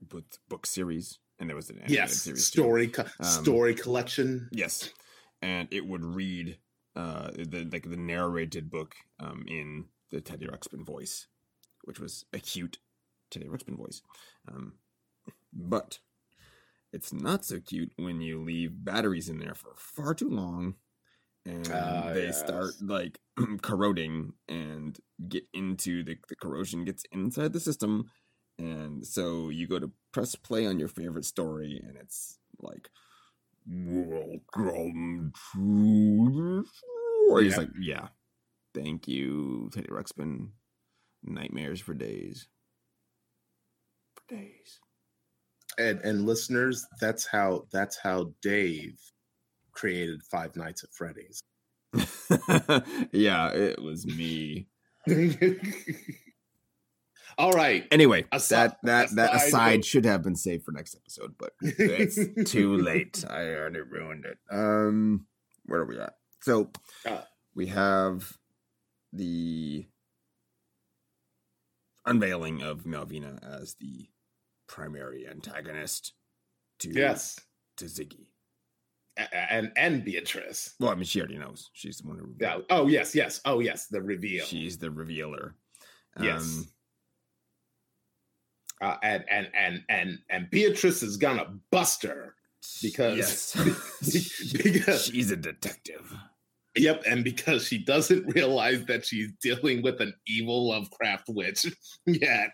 book, book series, and there was an animated yes series story co- um, story collection. Yes, and it would read uh, the like the narrated book um, in the Teddy Ruxpin voice, which was a cute Teddy Ruxpin voice, um, but it's not so cute when you leave batteries in there for far too long. And uh, they yes. start, like, corroding and get into the, the corrosion gets inside the system. And so you go to press play on your favorite story, and it's like, welcome to the story. He's yeah. like, yeah, thank you, Teddy Ruxpin. Nightmares for days. For days. And and listeners, that's how that's how Dave... created Five Nights at Freddy's. Yeah, it was me. All right. Anyway, aside, that that that aside should have been saved for next episode, but it's too late. I already ruined it. Um, where are we at? So, uh, we have the unveiling of Melvina as the primary antagonist to, yes. to Ziggy. And and Beatrice. Well, I mean, she already knows. She's the one who... Yeah. Oh, yes, yes. Oh, yes, the reveal. She's the revealer. Yes. Um, uh, and, and, and, and, and Beatrice is gonna bust her. Because... Yes. because she's a detective. Yep, and because she doesn't realize that she's dealing with an evil Lovecraft witch yet.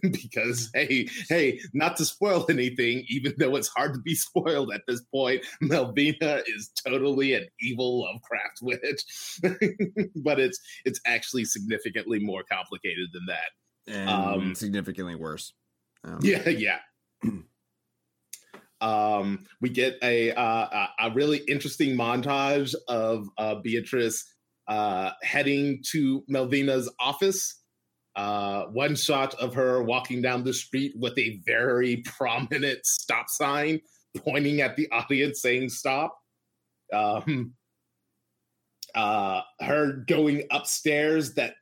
Because, hey, hey, not to spoil anything, even though it's hard to be spoiled at this point, Melvina is totally an evil Lovecraft witch. But it's it's actually significantly more complicated than that. And um, significantly worse. Um, yeah, yeah. Um, we get a, uh, a really interesting montage of uh, Beatrice uh, heading to Melvina's office. Uh, one shot of her walking down the street with a very prominent stop sign pointing at the audience saying stop. Um, uh, her going upstairs that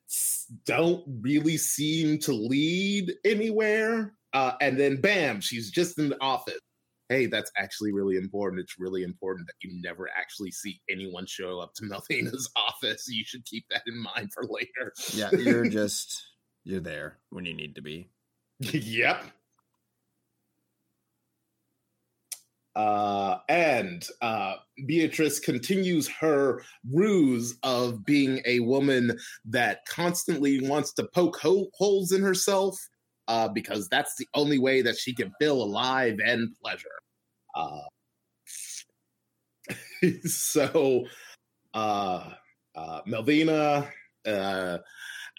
don't really seem to lead anywhere. Uh, and then bam, she's just in the office. Hey, that's actually really important. It's really important that you never actually see anyone show up to Melvina's office. You should keep that in mind for later. Yeah, you're just, you're there when you need to be. Yep. Uh, and uh, Beatrice continues her ruse of being a woman that constantly wants to poke ho- holes in herself. Uh, because that's the only way that she can feel alive and pleasure. Uh, so uh, uh, Melvina uh,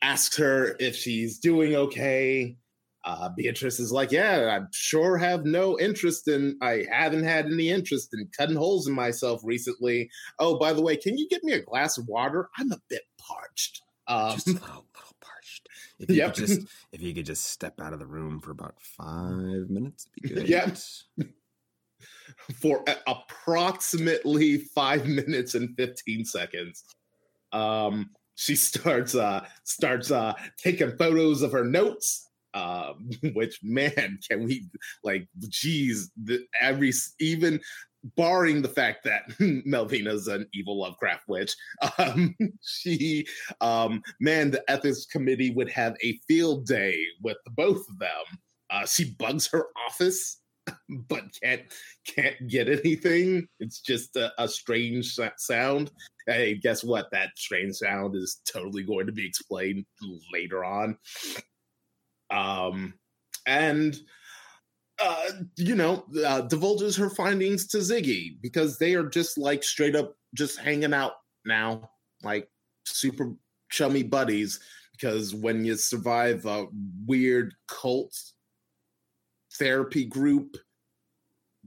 asks her if she's doing okay. Uh, Beatrice is like, yeah, I sure have no interest in, I haven't had any interest in cutting holes in myself recently. Oh, by the way, can you get me a glass of water? I'm a bit parched. Um, Just a little, little parched. If you, yep. could just, if you could just step out of the room for about five minutes, it'd be good. Yep. For a- approximately five minutes and fifteen seconds, um, she starts uh, starts uh, taking photos of her notes. Uh, which man, can we like? Geez, the, every even barring the fact that Melvina's an evil Lovecraft witch, um, she, um, man, the ethics committee would have a field day with both of them. Uh, she bugs her office, but can't can't get anything. It's just a, a strange sound. Hey, guess what? That strange sound is totally going to be explained later on. Um, and, uh, you know, uh, divulges her findings to Ziggy because they are just like straight up just hanging out now, like super chummy buddies. Because when you survive a weird cult therapy group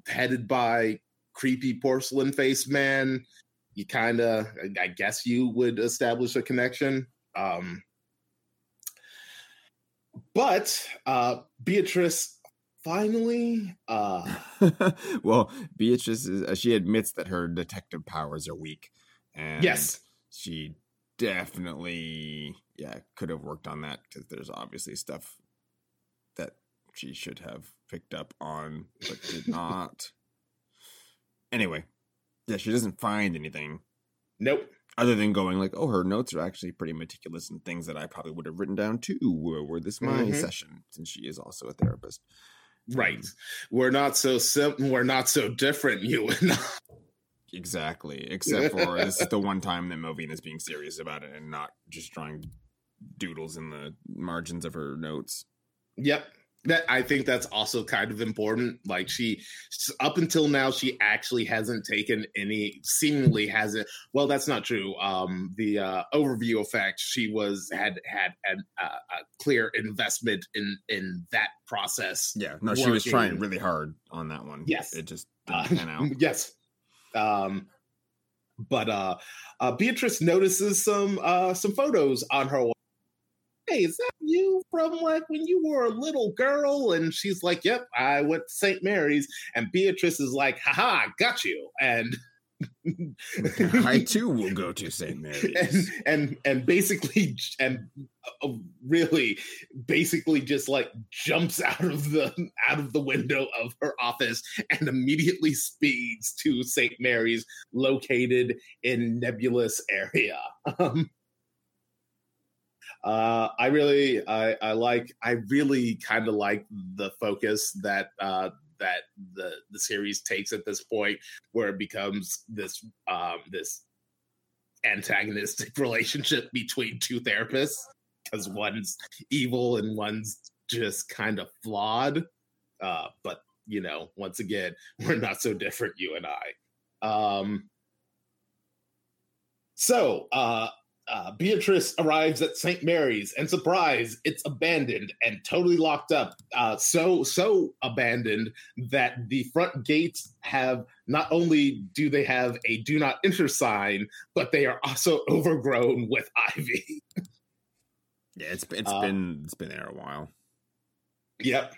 headed by creepy porcelain face man, you kind of, I guess you would establish a connection. Um, But uh, Beatrice finally... Uh... well, Beatrice, is, she admits that her detective powers are weak. And yes. She definitely yeah, could have worked on that because there's obviously stuff that she should have picked up on but did not. Anyway, yeah, she doesn't find anything. Nope. Other than going like, oh, her notes are actually pretty meticulous and things that I probably would have written down too were, were this my mm-hmm. session, since she is also a therapist. Right. Um, we're not so sim- we're not so different, you and I. Exactly. Except for it's the one time that Melvina is being serious about it and not just drawing doodles in the margins of her notes. Yep. That I think that's also kind of important. Like she, up until now, she actually hasn't taken any, seemingly hasn't. Well, that's not true. Um, the uh, overview effect, she was had had an, uh, a clear investment in in that process. Yeah, no, working. She was trying really hard on that one. Yes, it just didn't pan out. Yes, um, but uh, uh, Beatrice notices some uh, some photos on her. Hey, is that you from like when you were a little girl? And she's like, yep, I went to Saint Mary's. And Beatrice is like, haha, got you. And I too will go to Saint Mary's, and, and and basically and really basically just like jumps out of the out of the window of her office and immediately speeds to Saint Mary's, located in nebulous area. Um, uh, I really I, I like I really kind of like the focus that. Uh, that the the series takes at this point, where it becomes this um this antagonistic relationship between two therapists, because one's evil and one's just kind of flawed, uh but you know, once again, we're not so different, you and I. um so uh Uh, Beatrice arrives at Saint Mary's, and surprise, it's abandoned and totally locked up. Uh, so, so abandoned that the front gates have, not only do they have a do not enter sign, but they are also overgrown with ivy. Yeah, it's it's uh, been it's been there a while. Yep,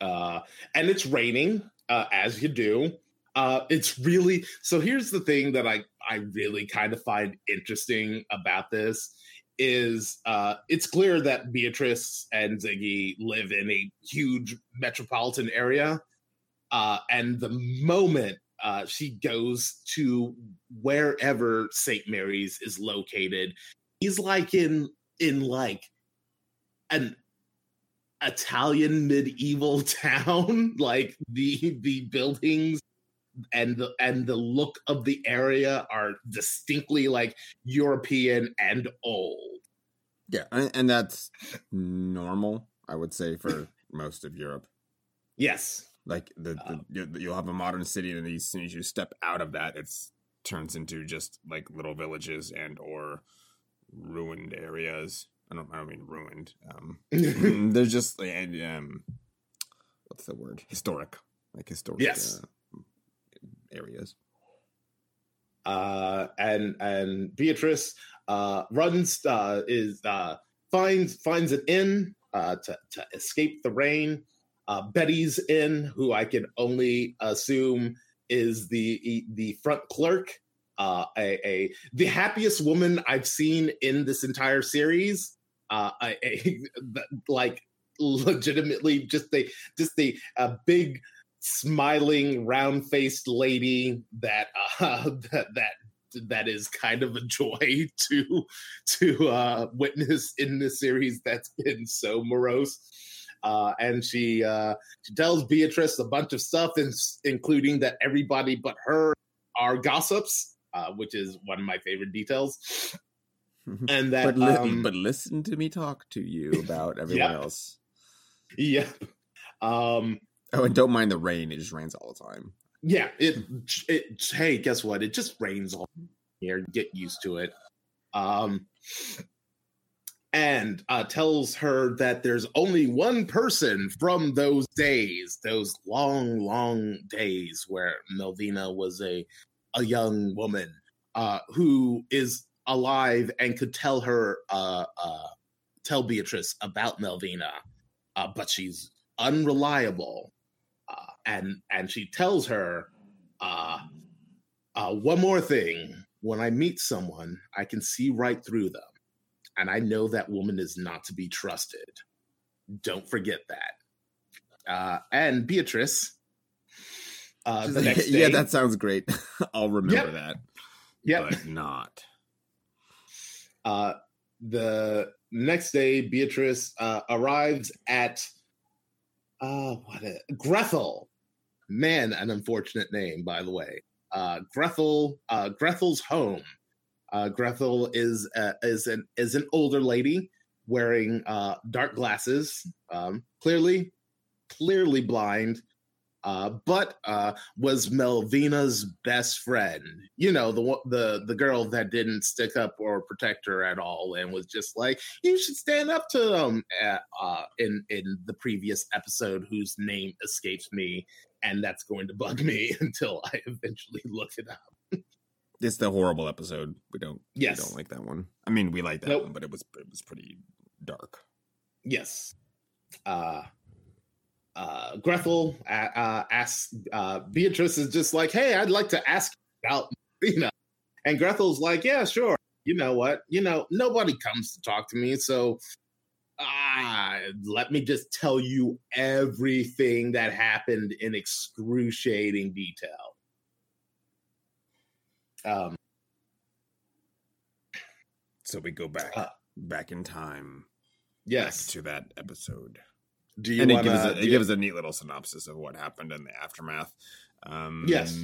uh, and it's raining, uh, as you do. Uh, it's really so. Here's the thing that I, I really kind of find interesting about this is uh, it's clear that Beatrice and Ziggy live in a huge metropolitan area, uh, and the moment uh, she goes to wherever Saint Mary's is located, he's like in in like an Italian medieval town, like the the buildings. And the and the look of the area are distinctly like European and old. Yeah, and, and that's normal, I would say, for most of Europe. Yes, like the, the um, you'll have a modern city, and as soon as you step out of that, it turns into just like little villages and or ruined areas. I don't I don't mean ruined. Um, they're just and um, what's the word? Historic, like historic. Yes. Uh, areas. Uh, and and Beatrice uh, runs uh, is uh, finds finds an inn uh, to to escape the rain. Uh, Betty's inn, who I can only assume is the the front clerk, uh, a, a the happiest woman I've seen in this entire series. Uh, a, a, like legitimately, just a just a, a big. smiling, round-faced lady that uh, that that that is kind of a joy to to uh, witness in this series that's been so morose. Uh, and she uh, she tells Beatrice a bunch of stuff, in, including that everybody but her are gossips, uh, which is one of my favorite details. And that, but, li- um, but listen to me talk to you about everyone yep. else. Yeah. Um, Oh, and don't mind the rain. It just rains all the time. Yeah. It. It. Hey, guess what? It just rains all here. Get used to it. Um, and uh, tells her that there's only one person from those days, those long, long days where Melvina was a, a young woman uh, who is alive and could tell her, uh, uh, tell Beatrice about Melvina, uh, but she's unreliable. Uh, and and she tells her, uh, uh, one more thing. When I meet someone, I can see right through them. And I know that woman is not to be trusted. Don't forget that. Uh, and Beatrice, uh, the next day, yeah, that sounds great. I'll remember yep. that. Yeah. But not. Uh, the next day, Beatrice uh, arrives at Oh, what a Grethel. Man, an unfortunate name, by the way. Uh, Grethel, uh, Grethel's home. Uh, Grethel is uh, is an is an older lady wearing uh, dark glasses, um, clearly clearly blind, uh, but uh, was Melvina's best friend. You know, the the the girl that didn't stick up or protect her at all, and was just like, you should stand up to them. Uh, uh, in in the previous episode, whose name escapes me, and that's going to bug me until I eventually look it up. It's the horrible episode. We don't. Yes. We don't like that one. I mean, we like that nope. one, but it was it was pretty dark. Yes. Uh Uh, Grethel uh, uh, asks, uh, Beatrice is just like, hey, I'd like to ask you about you know. And Grethel's like, yeah, sure. You know what? You know, nobody comes to talk to me, so ah, let me just tell you everything that happened in excruciating detail. Um, so we go back uh, back in time. Yes, back to that episode. Do you? And wanna, it gives a, it you... gives a neat little synopsis of what happened in the aftermath. Um, yes,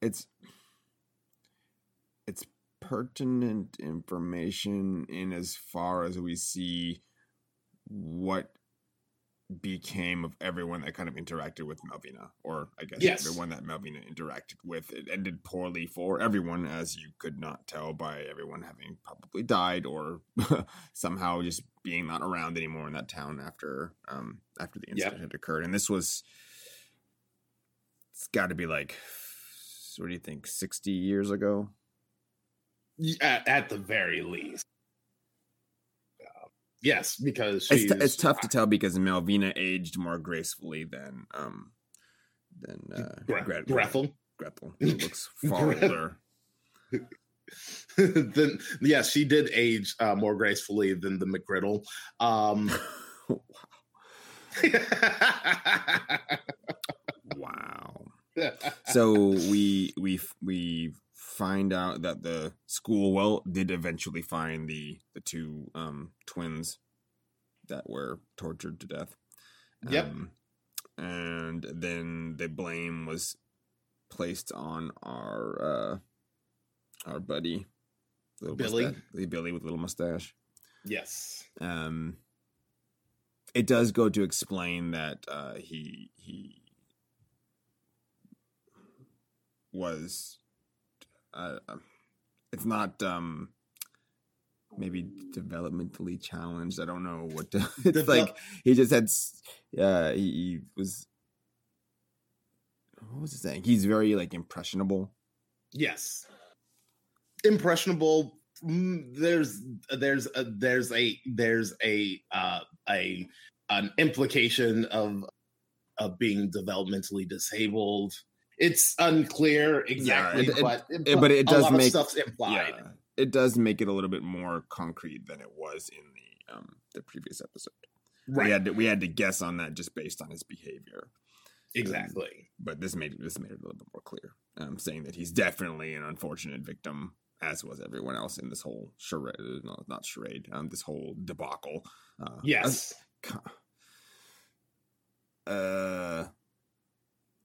it's. It's pertinent information in as far as we see what became of everyone that kind of interacted with Melvina, or I guess yes. everyone that Melvina interacted with. It ended poorly for everyone, as you could not tell by everyone having probably died or somehow just being not around anymore in that town after um, after the incident yep. had occurred. And this was, it's got to be like, what do you think, sixty years ago? At, at the very least. Uh, yes, because she's... It's, t- it's tough to tell because Melvina aged more gracefully than... Um, than uh, Gre- Gret- Grethel. Grethel. She looks far older. Then, yes, she did age uh, more gracefully than the McGriddle. Um, wow. Wow. So we... we we. find out that the school well did eventually find the the two um twins that were tortured to death. Yep. Um, and then the blame was placed on our uh our buddy little Billy mustache, Billy with a little mustache. Yes. Um it does go to explain that uh he he was Uh, it's not um, maybe developmentally challenged. I don't know what to, it's Devel- like. He just had. Uh, he, he was. What was he saying? He's very like impressionable. Yes, impressionable. There's there's a, there's a there's a uh, a an implication of of being developmentally disabled. It's unclear exactly, yeah, it, but, it, it, but it does a lot make of stuff's implied. Yeah, it does make it a little bit more concrete than it was in the um, the previous episode. Right, we had to, we had to guess on that just based on his behavior. Exactly, um, but this made this made it a little bit more clear. Um, saying that he's definitely an unfortunate victim, as was everyone else in this whole charade. No, not charade. Um, this whole debacle. Uh, yes. Uh. uh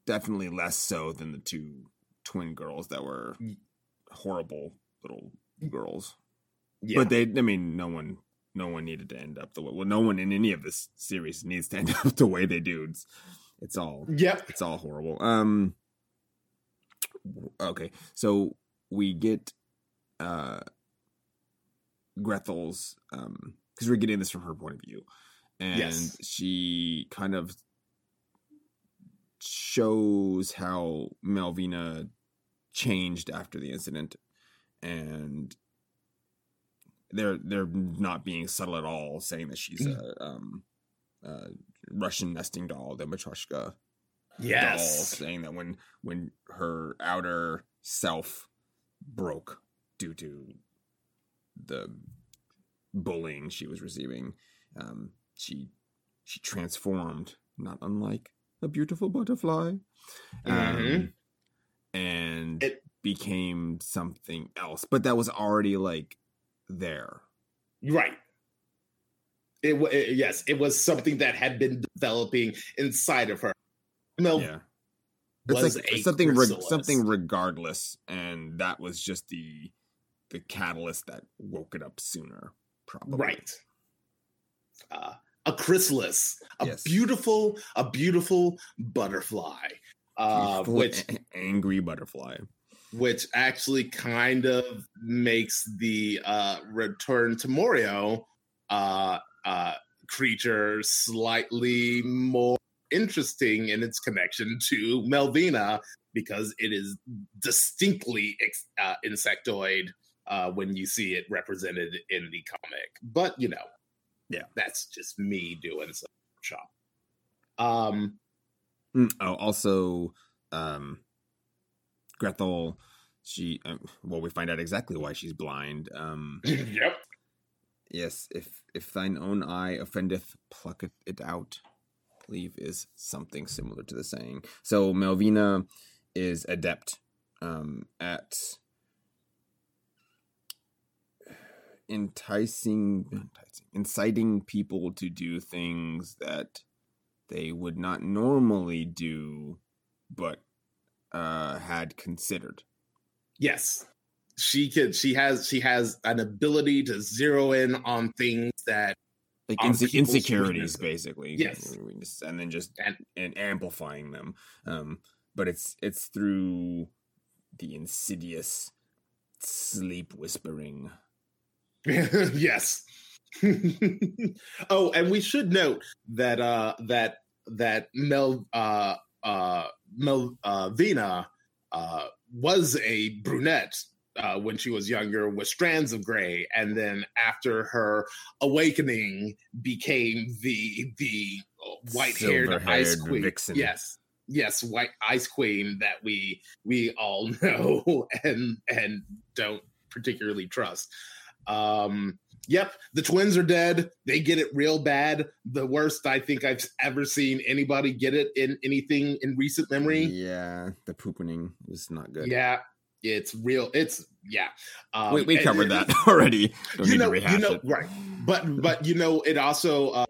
Definitely less so than the two twin girls that were horrible little girls. Yeah. But they, I mean, no one, no one needed to end up the way. Well, no one in any of this series needs to end up the way they do. It's, it's all, yep. it's all horrible. Um. Okay, so we get uh, Grethel's um because we're getting this from her point of view, and yes. she kind of. shows how Melvina changed after the incident, and they're they're not being subtle at all, saying that she's a um a Russian nesting doll, the Matryoshka yes. doll, saying that when when her outer self broke due to the bullying she was receiving, um she she transformed, not unlike a beautiful butterfly, mm-hmm. um, and it became something else. But that was already like there, right? It, it yes, it was something that had been developing inside of her. Mel yeah. was it's like a something, re- something regardless, and that was just the the catalyst that woke it up sooner, probably. Right. Uh A chrysalis, a yes. beautiful, a beautiful butterfly, uh, beautiful which a- angry butterfly, which actually kind of makes the uh, Return to Morio uh, uh, creature slightly more interesting in its connection to Melvina, because it is distinctly ex- uh, insectoid uh, when you see it represented in the comic. But you know. Yeah, that's just me doing some shop. Um, oh, also, um, Gretel, she, um, well, we find out exactly why she's blind. Um, yep. Yes, if if thine own eye offendeth, pluck it, it out. I believe is something similar to the saying. So Melvina is adept um, at enticing, enticing, inciting people to do things that they would not normally do, but uh, had considered. Yes. She could. She has. She has an ability to zero in on things that, like inse- insecurities, basically. Yes, and then just and, and amplifying them. Um, but it's it's through the insidious sleep whispering. Yes. Oh, and we should note that uh, that that Mel uh, uh, Melvina uh, was a brunette. Uh, when she was younger, with strands of gray, and then after her awakening, became the the white-haired ice queen. Vixen. Yes, yes, white ice queen that we we all know and and don't particularly trust. Um, yep, the twins are dead. They get it real bad. The worst I think I've ever seen anybody get it in anything in recent memory. Yeah, the poopening was not good. Yeah. It's real. It's yeah. Um, we we covered and, that already. Don't you need know, to rehash you know, it. Right? But but you know, it also uh,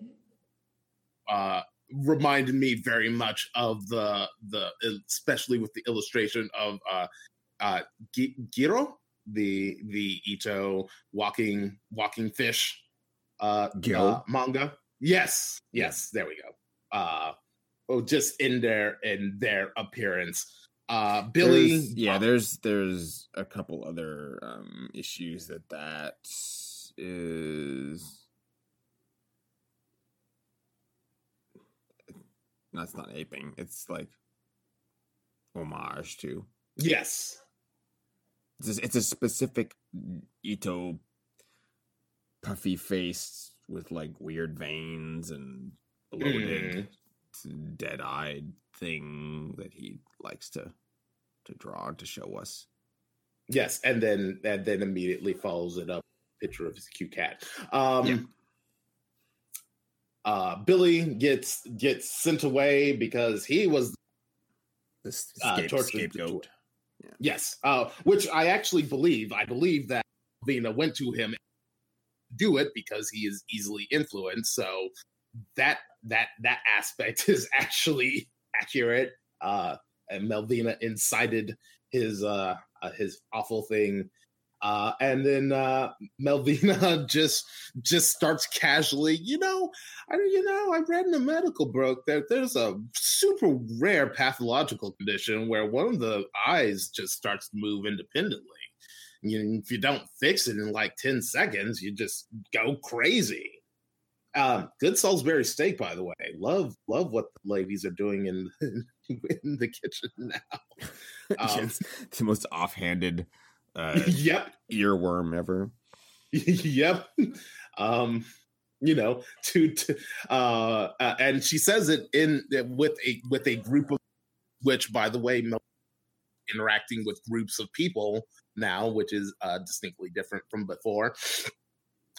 uh, reminded me very much of the the especially with the illustration of uh, uh, Giro, the the Ito walking walking fish uh, uh, manga. Yes, yes. There we go. Uh, oh, just in their in their appearance. Uh, Billy, there's, yeah, there's there's a couple other um, issues that that is that's not aping. It's like homage to. Yes, it's a, it's a specific Ito puffy face with like weird veins and bloated, mm. dead-eyed thing that he likes to to draw to show us. Yes, and then and then immediately follows it up with a picture of his cute cat. Um yeah. uh Billy gets gets sent away because he was the uh, scape, scapegoat. Yeah. Yes, uh which I actually believe I believe that Vina went to him and do it because he is easily influenced. So that that that aspect is actually accurate. Uh, and Melvina incited his uh, uh, his awful thing, uh, and then uh, Melvina just just starts casually. You know, I you know I read in a medical book that there's a super rare pathological condition where one of the eyes just starts to move independently. You, if you don't fix it in like ten seconds, you just go crazy. Um, good Salisbury steak, by the way. Love, love what the ladies are doing in in the kitchen now. Um, yes, the most offhanded, uh, yep, earworm ever. Yep. Um, you know, to, to uh, uh, and she says it in with a with a group of, which by the way, interacting with groups of people now, which is uh, distinctly different from before.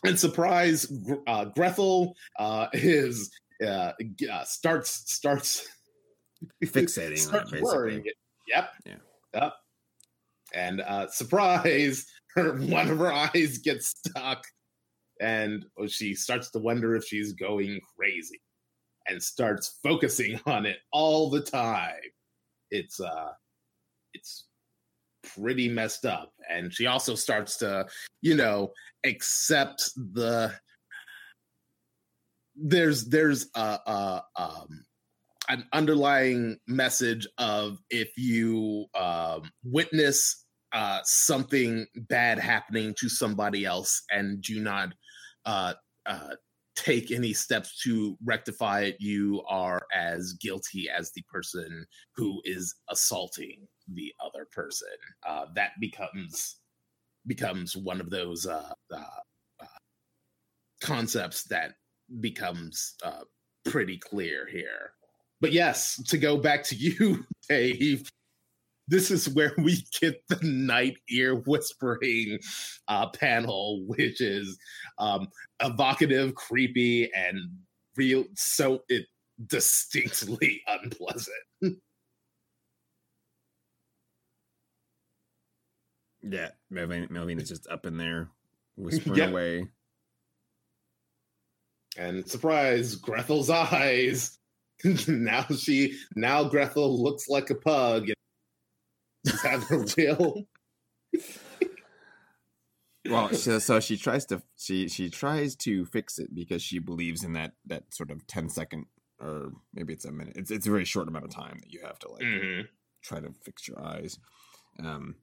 And surprise, uh, Gretel uh, is uh, uh, starts starts fixating, starts on it, worrying. Yep. Yeah. Yep. And uh, surprise, her one of her eyes gets stuck, and she starts to wonder if she's going crazy, and starts focusing on it all the time. It's uh, it's. pretty messed up, and she also starts to, you know, accept the there's there's a, a um an underlying message of if you um witness uh something bad happening to somebody else and do not uh uh take any steps to rectify it, you are as guilty as the person who is assaulting the other person. Uh, that becomes becomes one of those uh, uh, uh, concepts that becomes uh, pretty clear here. But yes, to go back to you, Dave, this is where we get the Night Ear Whispering uh, panel, which is um, evocative, creepy, and real. So it distinctly unpleasant. Yeah, Melvin, Melvin is just up in there, whispering yep. away. And surprise, Grethel's eyes. now she, now Grethel looks like a pug. Does have her will. Well, so, so she tries to she she tries to fix it because she believes in that that sort of ten second or maybe it's a minute. It's it's a very short amount of time that you have to like mm-hmm. try to fix your eyes. Um,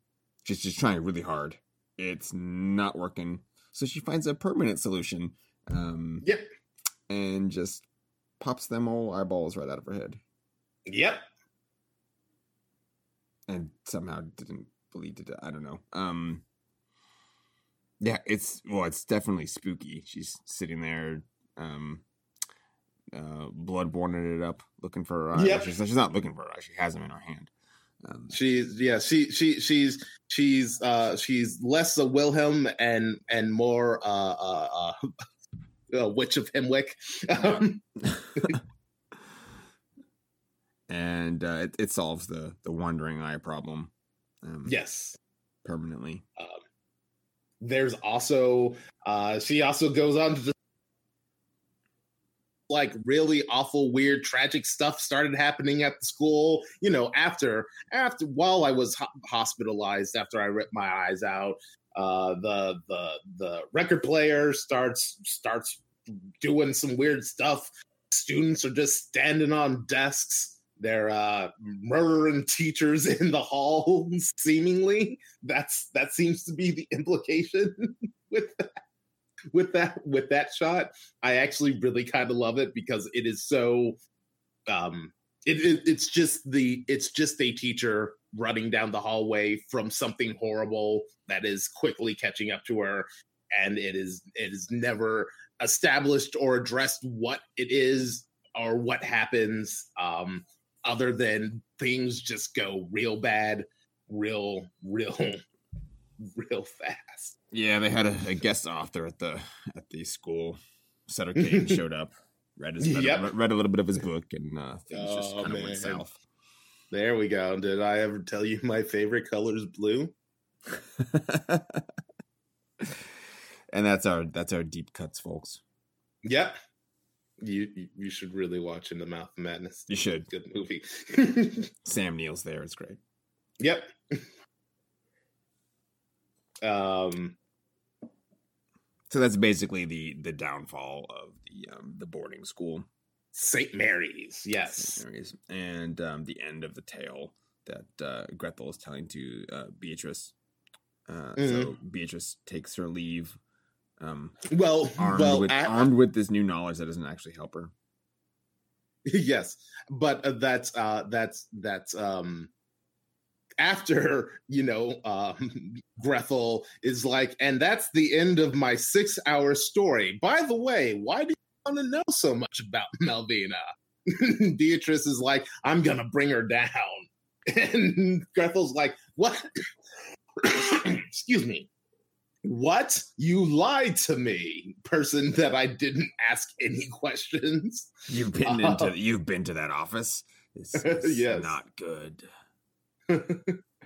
she's just trying really hard. It's not working. So she finds a permanent solution. Um, yep. And just pops them all eyeballs right out of her head. Yep. And somehow didn't bleed to death. I don't know. Um, yeah, it's, well, it's definitely spooky. She's sitting there, um, uh, bloodborne it up, looking for her eyes. Yep. She's, she's not looking for her eyes. She has them in her hand. Um, she's, yeah, she, she, she's, she's, uh, she's less a Wilhelm and, and more, uh, uh, uh, uh Witch of Hemwick. Um, And uh, it, it solves the, the wandering eye problem. Um, yes. Permanently. Um, there's also, uh, she also goes on to just, like, really awful, weird, tragic stuff started happening at the school, you know, after, after, while I was ho- hospitalized, after I ripped my eyes out, uh, the, the, the record player starts, starts doing some weird stuff. Students are just standing on desks. They're uh, murdering teachers in the hall, seemingly. That's that seems to be the implication with that, with that with that shot. I actually really kind of love it because it is so. Um, it, it it's just the it's just a teacher running down the hallway from something horrible that is quickly catching up to her, and it is it is never established or addressed what it is or what happens. Um, Other than things just go real bad, real, real, real fast. Yeah, they had a, a guest author at the at the school. Sutter Kane showed up, read his read, yep. read a little bit of his book, and uh, things oh, just kind of went south. There we go. Did I ever tell you my favorite color is blue? And that's our that's our deep cuts, folks. Yep. You you should really watch In the Mouth of Madness. You should. Good movie. Sam Neill's there. It's great. Yep. Um. So that's basically the the downfall of the um, the boarding school, Saint Mary's. Yes. Saint Mary's, and um, the end of the tale that uh, Grethel is telling to uh, Beatrice. Uh, mm-hmm. So Beatrice takes her leave. Um, well, armed, well with, at, armed with this new knowledge that doesn't actually help her. Yes, but uh, that's uh, that's that's um, after you know um, Grethel is like, and that's the end of my six-hour story. By the way, why do you want to know so much about Melvina? Beatrice is like, I'm gonna bring her down, and Grethel's like, what? Excuse me. What? You lied to me, person that I didn't ask any questions. You've been uh, into you've been to that office. It's, it's yes. Not good.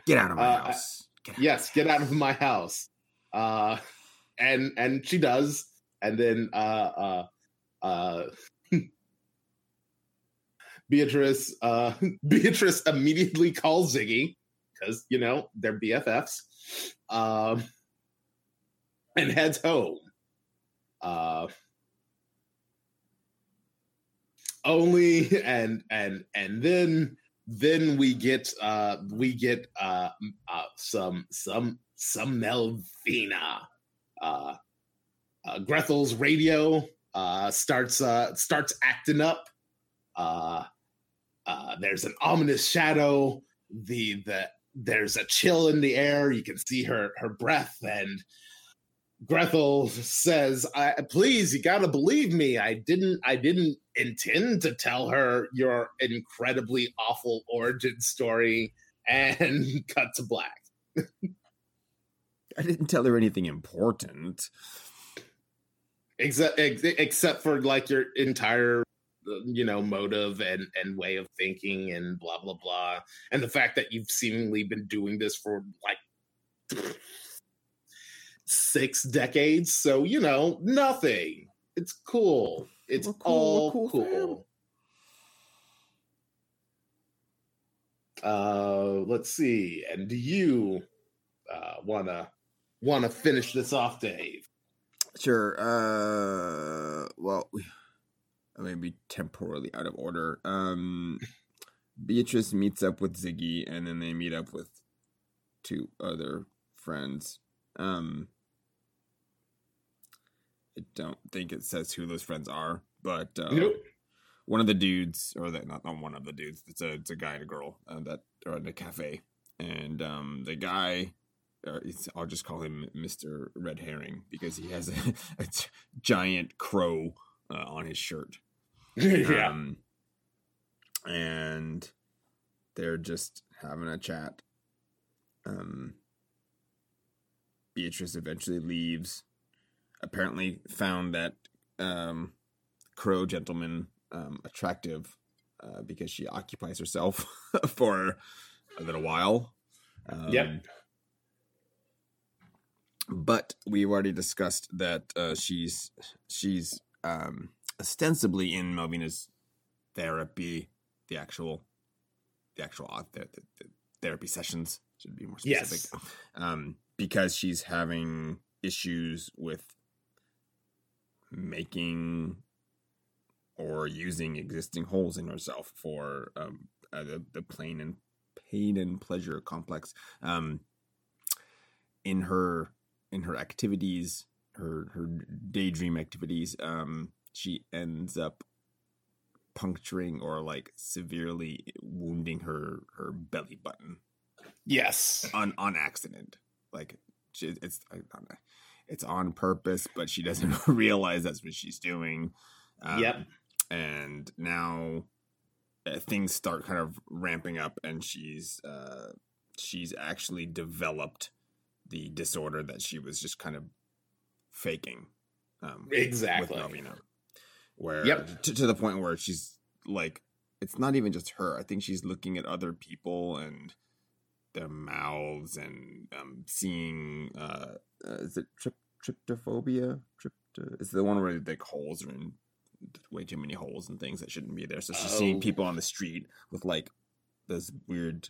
Get out of my uh, house. Get out. Yes, get out of my house. Uh, and and she does, and then uh, uh, uh, Beatrice uh, Beatrice immediately calls Ziggy because you know they're B F Fs. Um, And heads home. Uh, only and and and then then we get uh, we get uh, uh, some some some Melvina. Uh, uh, Grethel's radio uh, starts uh, starts acting up. Uh, uh, there's an ominous shadow. The the there's a chill in the air. You can see her her breath and. Grethel says, I, please, you gotta believe me. I didn't I didn't intend to tell her your incredibly awful origin story and cut to black. I didn't tell her anything important. Except, ex- except for like your entire, you know, motive and, and way of thinking and blah, blah, blah. And the fact that you've seemingly been doing this for like six decades. So, you know, nothing. It's cool. It's cool, all cool. cool. Uh, let's see. And do you uh, wanna wanna finish this off, Dave? Sure. Uh, well, I may be temporarily out of order. Um, Beatrice meets up with Ziggy, and then they meet up with two other friends. Um, I don't think it says who those friends are, but uh, nope. One of the dudes, or that not, not one of the dudes. It's a it's a guy and a girl uh, that are in a cafe, and um, the guy. Or it's, I'll just call him Mister Red Herring because he has a, a t- giant crow uh, on his shirt. yeah. Um, and they're just having a chat. Um, Beatrice eventually leaves. Apparently found that um, crow gentleman um, attractive uh, because she occupies herself for a little while. Um, yep. But we've already discussed that uh, she's she's um, ostensibly in Melvina's therapy, the actual the actual uh, the, the, the therapy sessions should be more specific. Yes. Um, because she's having issues with making or using existing holes in herself for um, uh, the the pain and pain and pleasure complex um, in her. In her activities, her her daydream activities, um, she ends up puncturing or like severely wounding her, her belly button. Yes, on on accident. Like she, it's it's on purpose, but she doesn't realize that's what she's doing. Um, yep. And now uh, things start kind of ramping up, and she's uh, she's actually developed the disorder that she was just kind of faking. Um, exactly. With Melvina, where yep. to, to the point where she's like, it's not even just her. I think she's looking at other people and their mouths and um, seeing, uh, uh, is it trip, tryptophobia? Trypto- it's the one where like holes are in way too many holes and things that shouldn't be there. So she's oh. seeing people on the street with like this weird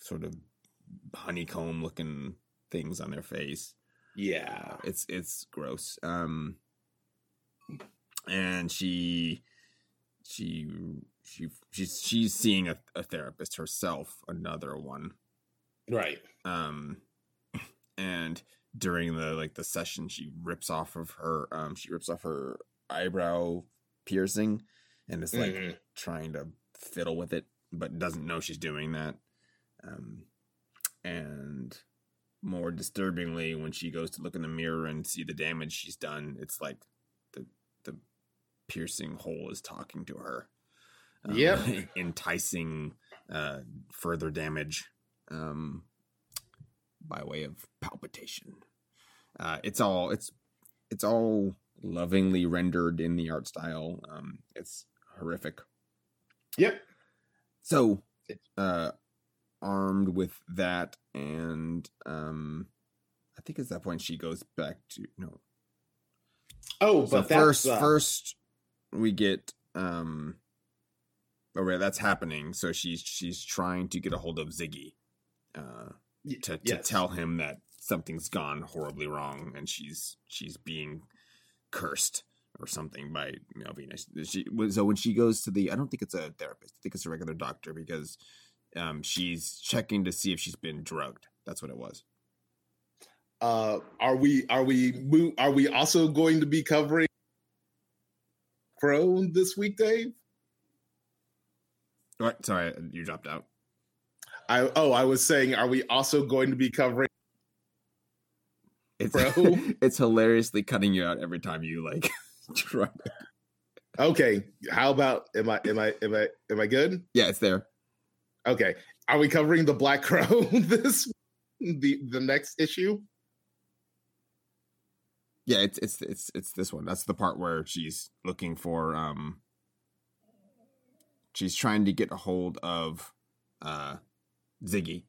sort of honeycomb looking things on their face. Yeah, uh, it's it's gross. Um, and she, she, she, she's she's seeing a, a therapist herself, another one, right? Um, and during the like the session, she rips off of her um she rips off her eyebrow piercing and is like mm-hmm. trying to fiddle with it, but doesn't know she's doing that. Um. And more disturbingly, when she goes to look in the mirror and see the damage she's done, it's like the the piercing hole is talking to her. Um, yep. Enticing uh, further damage um, by way of palpitation. Uh, it's all it's it's all lovingly rendered in the art style. Um, it's horrific. Yep. So... Uh, armed with that, and um I think at that point she goes back to no oh but so that's, first uh... first we get um oh right that's happening so she's she's trying to get a hold of Ziggy uh y- to, to yes. tell him that something's gone horribly wrong and she's she's being cursed or something by Melvina. She so when she goes to the I don't think it's a therapist, I think it's a regular doctor, because Um, she's checking to see if she's been drugged. That's what it was. Uh, are we are we are we also going to be covering Crow this week, Dave? What? Sorry, you dropped out. I oh, I was saying, are we also going to be covering Crow? It's, it's hilariously cutting you out every time you like try. Okay, how about am I am I am I am I good? Yeah, it's there. Okay, Are we covering the Black Crow this the the next issue? Yeah, it's it's it's it's this one. That's the part where she's looking for um she's trying to get a hold of uh Ziggy.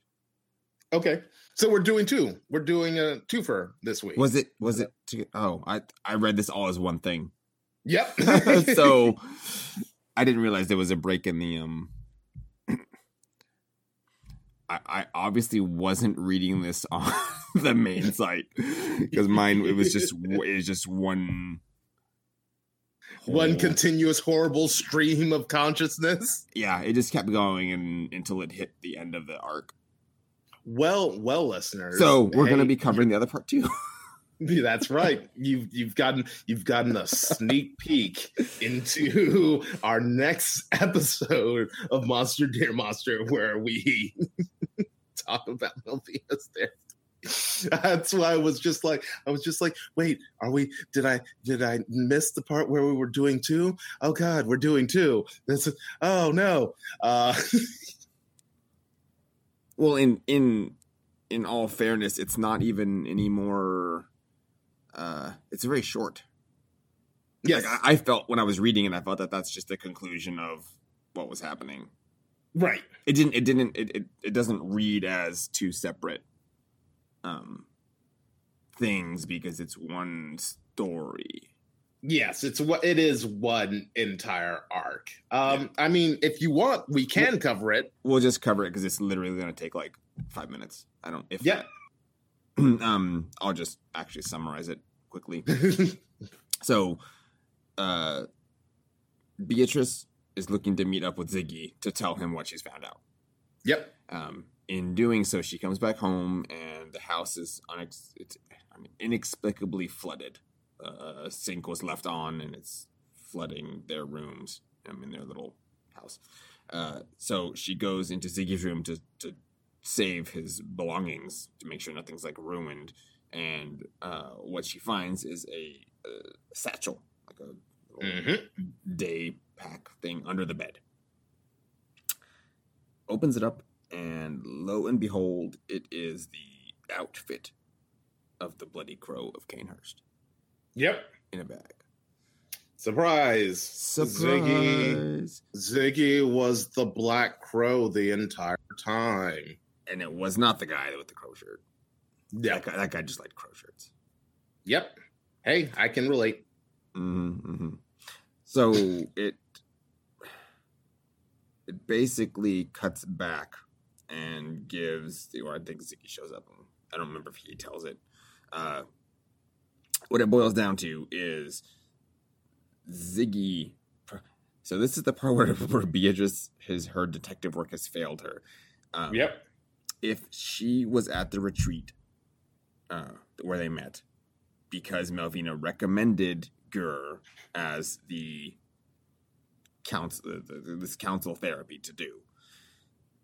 Okay. So we're doing two. We're doing a twofer this week. Was it was it to, oh, I I read this all as one thing. Yep. So I didn't realize there was a break in the um I, I obviously wasn't reading this on the main site because mine it was just it was just one whole... one continuous horrible stream of consciousness. Yeah, it just kept going and, until it hit the end of the arc. Well, well, listeners. So we're hey, going to be covering you, the other part too. That's right. You've you've gotten you've gotten a sneak peek into our next episode of Monster, Dear Monster, where we talk about Melvina's Therapy. That's why I was just like I was just like, wait, are we? Did I did I miss the part where we were doing two? Oh God, we're doing two. That's oh no. Uh, Well, in in in all fairness, it's not even any more. Uh, it's very short. Yes, like I, I felt when I was reading it, I felt that that's just the conclusion of what was happening. Right. It didn't. It didn't. It it, it doesn't read as two separate um things because it's one story. Yes, it's what it is one entire arc. Um, yeah. I mean, if you want, we can we'll, cover it. We'll just cover it because it's literally going to take like five minutes. I don't. If yeah. That, um, I'll just actually summarize it quickly. So, uh, Beatrice is looking to meet up with Ziggy to tell him what she's found out. Yep. Um, in doing so, she comes back home and the house is unex- it's, I mean, inexplicably flooded. A uh, sink was left on and it's flooding their rooms. I mean, their little house. Uh, so she goes into Ziggy's room to, to save his belongings, to make sure nothing's like ruined. And uh, what she finds is a, a satchel, like a little mm-hmm. day pack thing under the bed. Opens it up and lo and behold, it is the outfit of the Bloody Crow of Kanehurst. Yep. In a bag. Surprise. Surprise. Ziggy, Ziggy was the Black Crow the entire time. And it was not the guy with the crow shirt. Yeah. That, that guy just liked crow shirts. Yep. Hey, I can relate. Mm-hmm, mm-hmm. So it, it basically cuts back and gives, or I think Ziggy shows up. And I don't remember if he tells it. Uh, What it boils down to is Ziggy. So this is the part where, where Beatrice, his, her detective work has failed her. Um, yep. If she was at the retreat uh, where they met, because Melvina recommended Gur as the counsel, the, the, this counsel therapy to do.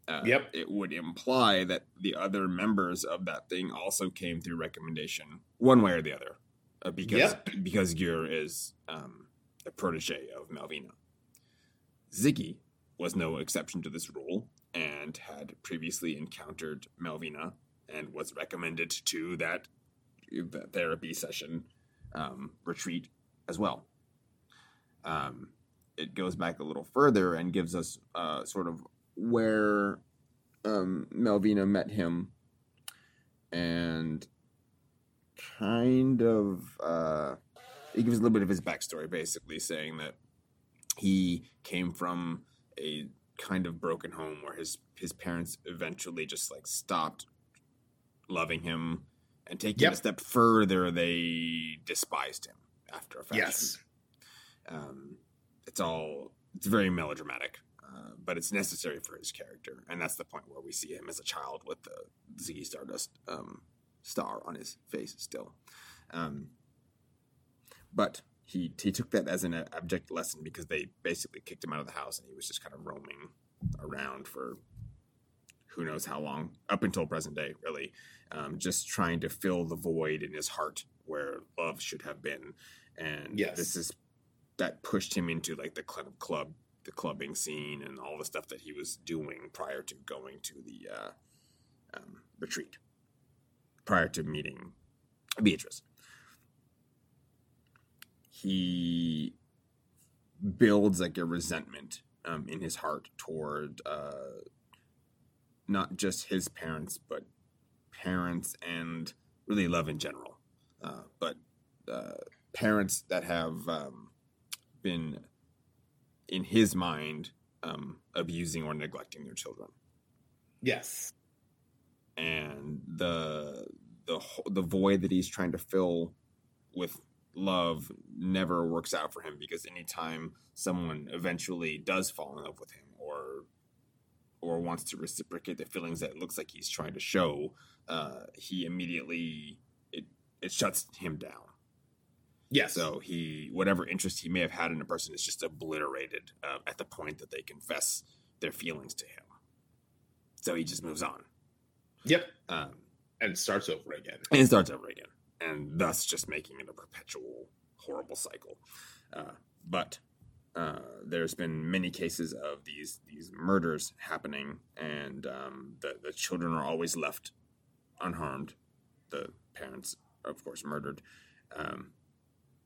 Uh, yep. It would imply that the other members of that thing also came through recommendation, one way or the other. Uh, because yep. because Gur is um, a protege of Melvina. Ziggy was no exception to this rule and had previously encountered Melvina and was recommended to that, that therapy session um, retreat as well. Um, it goes back a little further and gives us uh, sort of where um, Melvina met him and kind of uh it gives a little bit of his backstory, basically saying that he came from a kind of broken home where his his parents eventually just like stopped loving him and taking yep. it a step further, they despised him after a fashion. Yes. Um it's all it's very melodramatic, uh, but it's necessary for his character, and that's the point where we see him as a child with the Ziggy Stardust um star on his face still. Um, but he he took that as an abject lesson because they basically kicked him out of the house and he was just kind of roaming around for who knows how long, up until present day, really. Um, just trying to fill the void in his heart where love should have been. And yes. this is that pushed him into like the club club the clubbing scene and all the stuff that he was doing prior to going to the uh, um, retreat, prior to meeting Beatrice. He builds like a resentment um, in his heart toward uh, not just his parents, but parents and really love in general. Uh, but uh, parents that have um, been, in his mind, um, abusing or neglecting their children. Yes. And the the the void that he's trying to fill with love never works out for him, because anytime someone eventually does fall in love with him or or wants to reciprocate the feelings that it looks like he's trying to show, uh, he immediately, it, it shuts him down. Yeah. So he, whatever interest he may have had in a person is just obliterated uh, at the point that they confess their feelings to him. So he just moves on. Yep. Um, and starts over again. And starts over again. And thus just making it a perpetual, horrible cycle. Uh, but uh, there's been many cases of these these murders happening, and um, the, the children are always left unharmed. The parents, of course, murdered. Um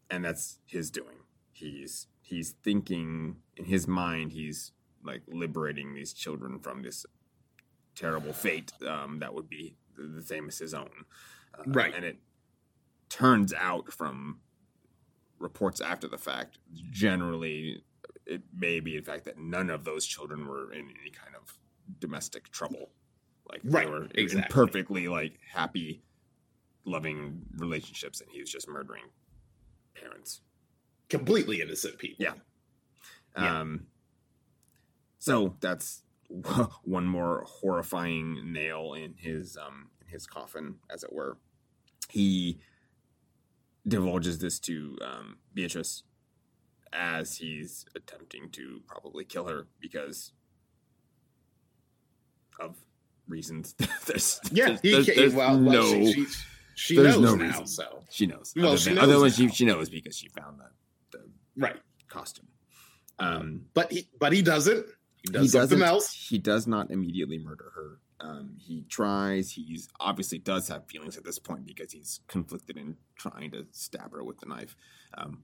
And that's his doing. He's he's thinking, in his mind, he's like liberating these children from this terrible fate um, that would be the same as his own. Uh, right. And it turns out from reports after the fact, generally, it may be in fact that none of those children were in any kind of domestic trouble. Like, right. They were exactly. in perfectly like happy, loving relationships, and he was just murdering parents, completely innocent people. Yeah. yeah. Um. So that's one more horrifying nail in his um in his coffin, as it were. He divulges this to um, Beatrice as he's attempting to probably kill her because of reasons. there's, yeah. There's, he, there's, there's well, no. Well, she, she, She There's knows no now, reason. so. She knows. Well, other she than, knows otherwise, she, she knows because she found the, the right costume. Um, but he, but he doesn't. He does he something else. He does not immediately murder her. Um, he tries. He obviously does have feelings at this point because he's conflicted in trying to stab her with the knife. Um,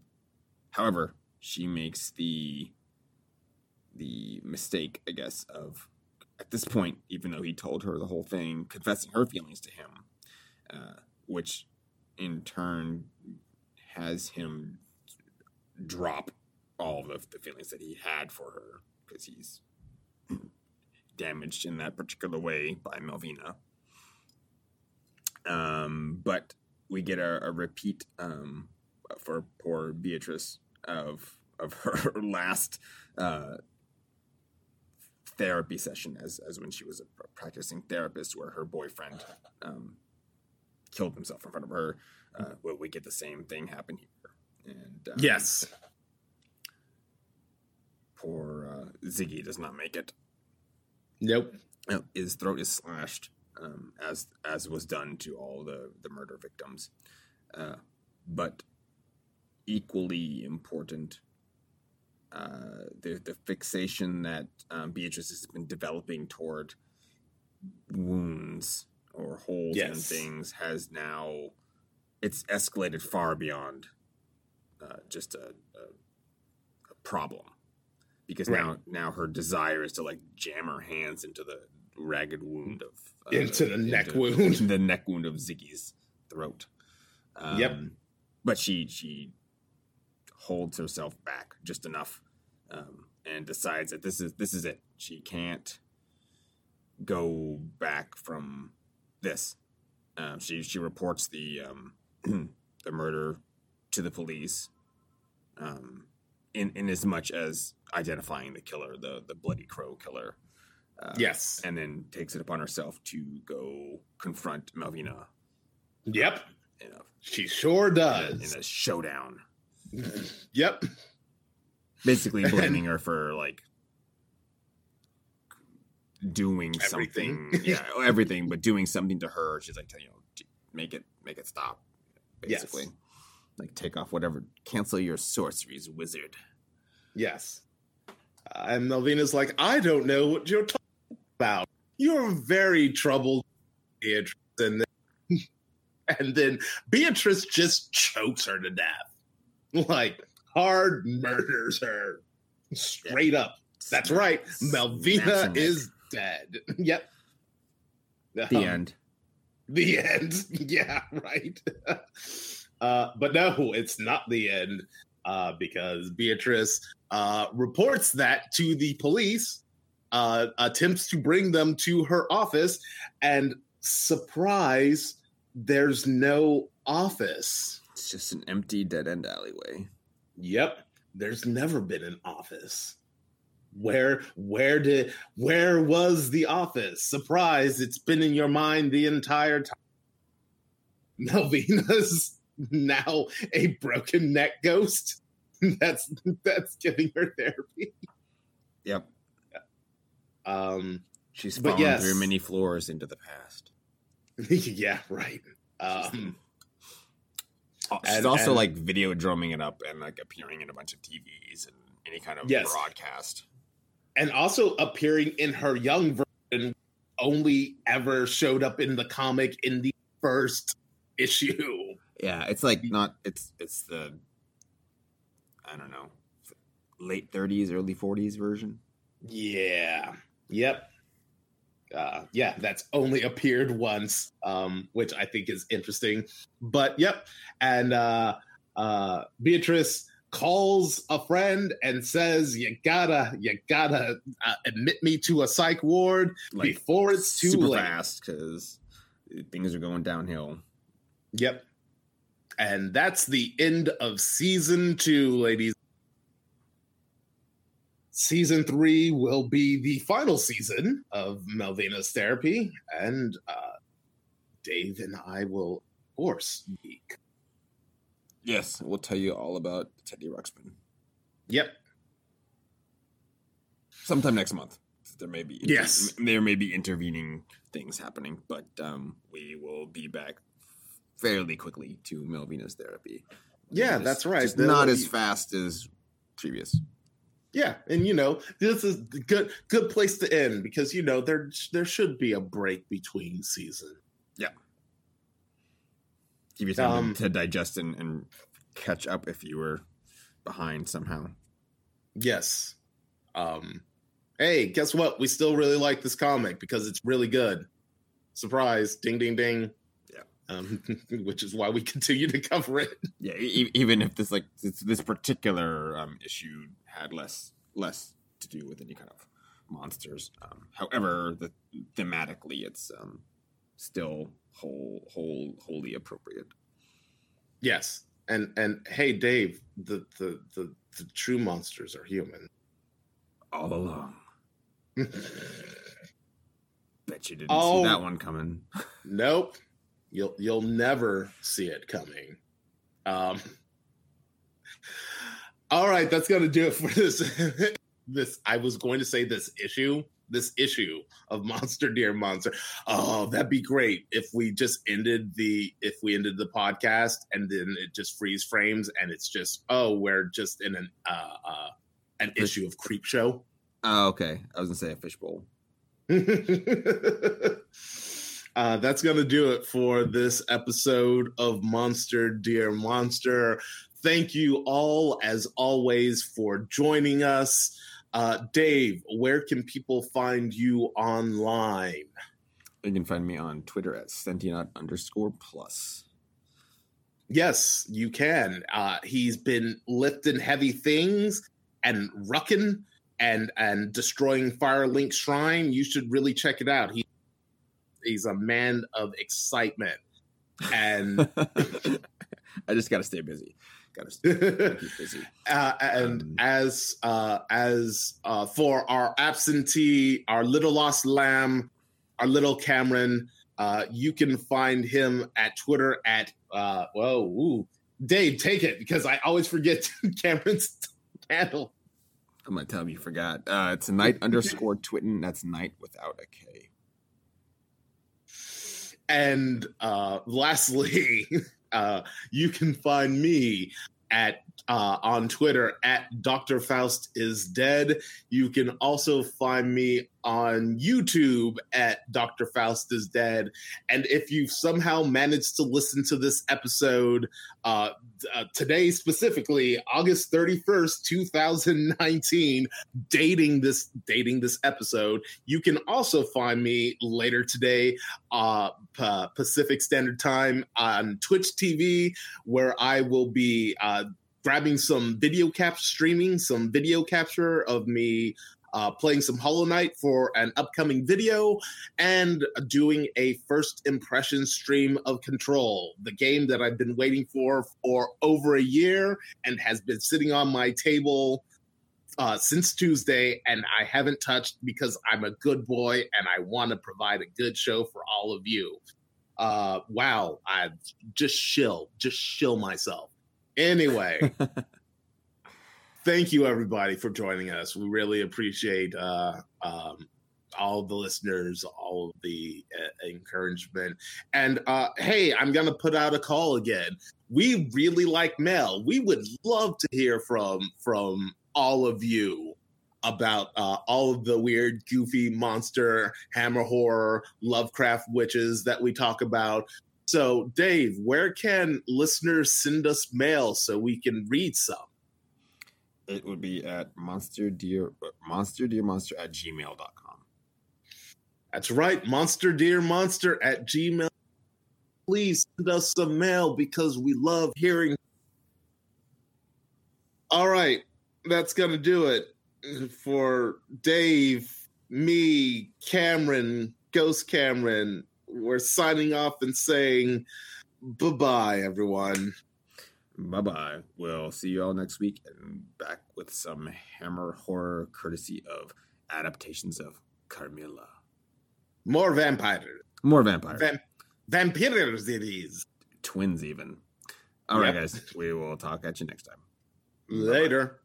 however, she makes the the mistake, I guess, of at this point, even though he told her the whole thing, confessing her feelings to him. Uh, which in turn has him drop all of the feelings that he had for her because he's damaged in that particular way by Melvina. Um, but we get a, a repeat um, for poor Beatrice of of her last uh, therapy session as, as when she was a practicing therapist, where her boyfriend um, killed himself in front of her. Uh, well, we get the same thing happen here. And um, yes, poor uh, Ziggy does not make it. Nope. Uh, his throat is slashed, um, as as was done to all the the murder victims. Uh, but equally important, uh, the the fixation that um, Beatrice has been developing toward wounds or holes yes. in things has now, it's escalated far beyond uh, just a, a, a problem. Because right. now now her desire is to like jam her hands into the ragged wound of... Uh, into the into, neck into, wound. Into the neck wound of Ziggy's throat. Um, yep. But she, she holds herself back just enough um, and decides that this is this is it. She can't go back from... This, um, she she reports the um, the murder to the police, um, in in as much as identifying the killer, the the bloody crow killer. Uh, yes, and then takes it upon herself to go confront Melvina. Yep, you know, she sure does in a, in a showdown. Yep, basically blaming her for like. doing everything. something yeah everything but doing something to her. She's like, you know, make it make it stop, basically. Yes. Like, take off whatever, cancel your sorceries, wizard. Yes. And Melvina's like, I don't know what you're talking about. You're very troubled, Beatrice. And then, and then Beatrice just chokes her to death. Like, hard murders her. Straight up. That's right. Melvina is dead. Yep. The um, end. The end. Yeah, right. uh, but no, it's not the end. Uh, because Beatrice uh, reports that to the police, uh, attempts to bring them to her office, and surprise, there's no office. It's just an empty dead-end alleyway. Yep, there's never been an office. Where, where did, where was the office? Surprise, it's been in your mind the entire time. Melvina's now a broken neck ghost. That's that's giving her therapy. Yep. Um, she's fallen yes. through many floors into the past. Yeah, right. Um, she's and, also and, like video drumming it up and like appearing in a bunch of T Vs and any kind of yes. broadcast. And also appearing in her young version, only ever showed up in the comic in the first issue. Yeah, it's like not, it's it's the, I don't know, late thirties, early forties version. Yeah. Yep. Uh, yeah, that's only appeared once, um, which I think is interesting. But yep. And uh, uh, Beatrice calls a friend and says, you gotta, you gotta uh, admit me to a psych ward like, before it's too super late. Super fast, because things are going downhill. Yep. And that's the end of season two, ladies. Season three will be the final season of Melvina's Therapy. And uh, Dave and I will, of course, be. Yes, we'll tell you all about Teddy Ruxpin. Yep. Sometime next month. There may be inter- yes. There may be intervening things happening, but um, we will be back fairly quickly to Melvina's Therapy. Yeah, just, that's right. Just not as fast as previous. Yeah, and you know, this is a good good place to end because you know there there should be a break between seasons. Yeah. Give you time um, to digest and, and catch up if you were behind somehow. Yes. Um, hey, guess what? We still really like this comic because it's really good. Surprise. Ding, ding, ding. Yeah. Um, which is why we continue to cover it. Yeah, e- even if this like this, this particular um, issue had less less to do with any kind of monsters. Um, however, the, thematically, it's um, still... whole whole wholly appropriate. Yes. And and hey Dave, the the the, the true monsters are human. All along. Bet you didn't oh, see that one coming. Nope. You'll you'll never see it coming. Um All right, that's gonna do it for this this I was going to say this issue. This issue of Monster, Dear Monster. Oh, that'd be great if we just ended the if we ended the podcast and then it just freeze frames and it's just oh we're just in an uh, uh, an fish. issue of Creepshow. Oh, okay. I was gonna say a fishbowl. uh, that's gonna do it for this episode of Monster, Dear Monster. Thank you all as always for joining us. Uh, Dave, where can people find you online? You can find me on Twitter at sentient underscore plus. Yes, you can. Uh, he's been lifting heavy things and rucking and, and destroying Firelink Shrine. You should really check it out. He, he's a man of excitement. And I just got to stay busy. Gotta stay busy. Uh, and um, as uh, as uh, for our absentee, our little lost lamb, our little Cameron, uh, you can find him at Twitter at uh, whoa, ooh, Dave, take it because I always forget Cameron's handle. I'm gonna tell him you forgot. Uh, it's night underscore twitten. That's night without a K. And uh, lastly. Uh, you can find me at uh, on Twitter at Doctor Faust is Dead. You can also find me on YouTube at Doctor Faust is Dead. And if you've somehow managed to listen to this episode uh, uh, today, specifically August thirty-first, twenty nineteen, dating this dating this episode, you can also find me later today, uh, P- Pacific Standard Time, on Twitch T V, where I will be uh, grabbing some video cap streaming, some video capture of me Uh, playing some Hollow Knight for an upcoming video, and doing a first impression stream of Control, the game that I've been waiting for for over a year and has been sitting on my table uh, since Tuesday, and I haven't touched because I'm a good boy and I want to provide a good show for all of you. Uh, wow, I just shill, just shill myself. Anyway... Thank you, everybody, for joining us. We really appreciate uh, um, all of the listeners, all of the uh, encouragement. And, uh, hey, I'm going to put out a call again. We really like mail. We would love to hear from from all of you about uh, all of the weird, goofy, monster, hammer horror, Lovecraft witches that we talk about. So, Dave, where can listeners send us mail so we can read some? It would be at monster dear monster dear monster at gmail dot com. That's right, monster dear monster at gmail. Please send us some mail because we love hearing. All right, that's gonna do it for Dave, me, Cameron, Ghost Cameron. We're signing off and saying bye bye, everyone. Bye-bye. We'll see you all next week and back with some hammer horror courtesy of adaptations of Carmilla. More vampires. More vampires. Vamp- vampires it is. Twins even. All yep. Right, guys. We will talk at you next time. Later. Bye-bye.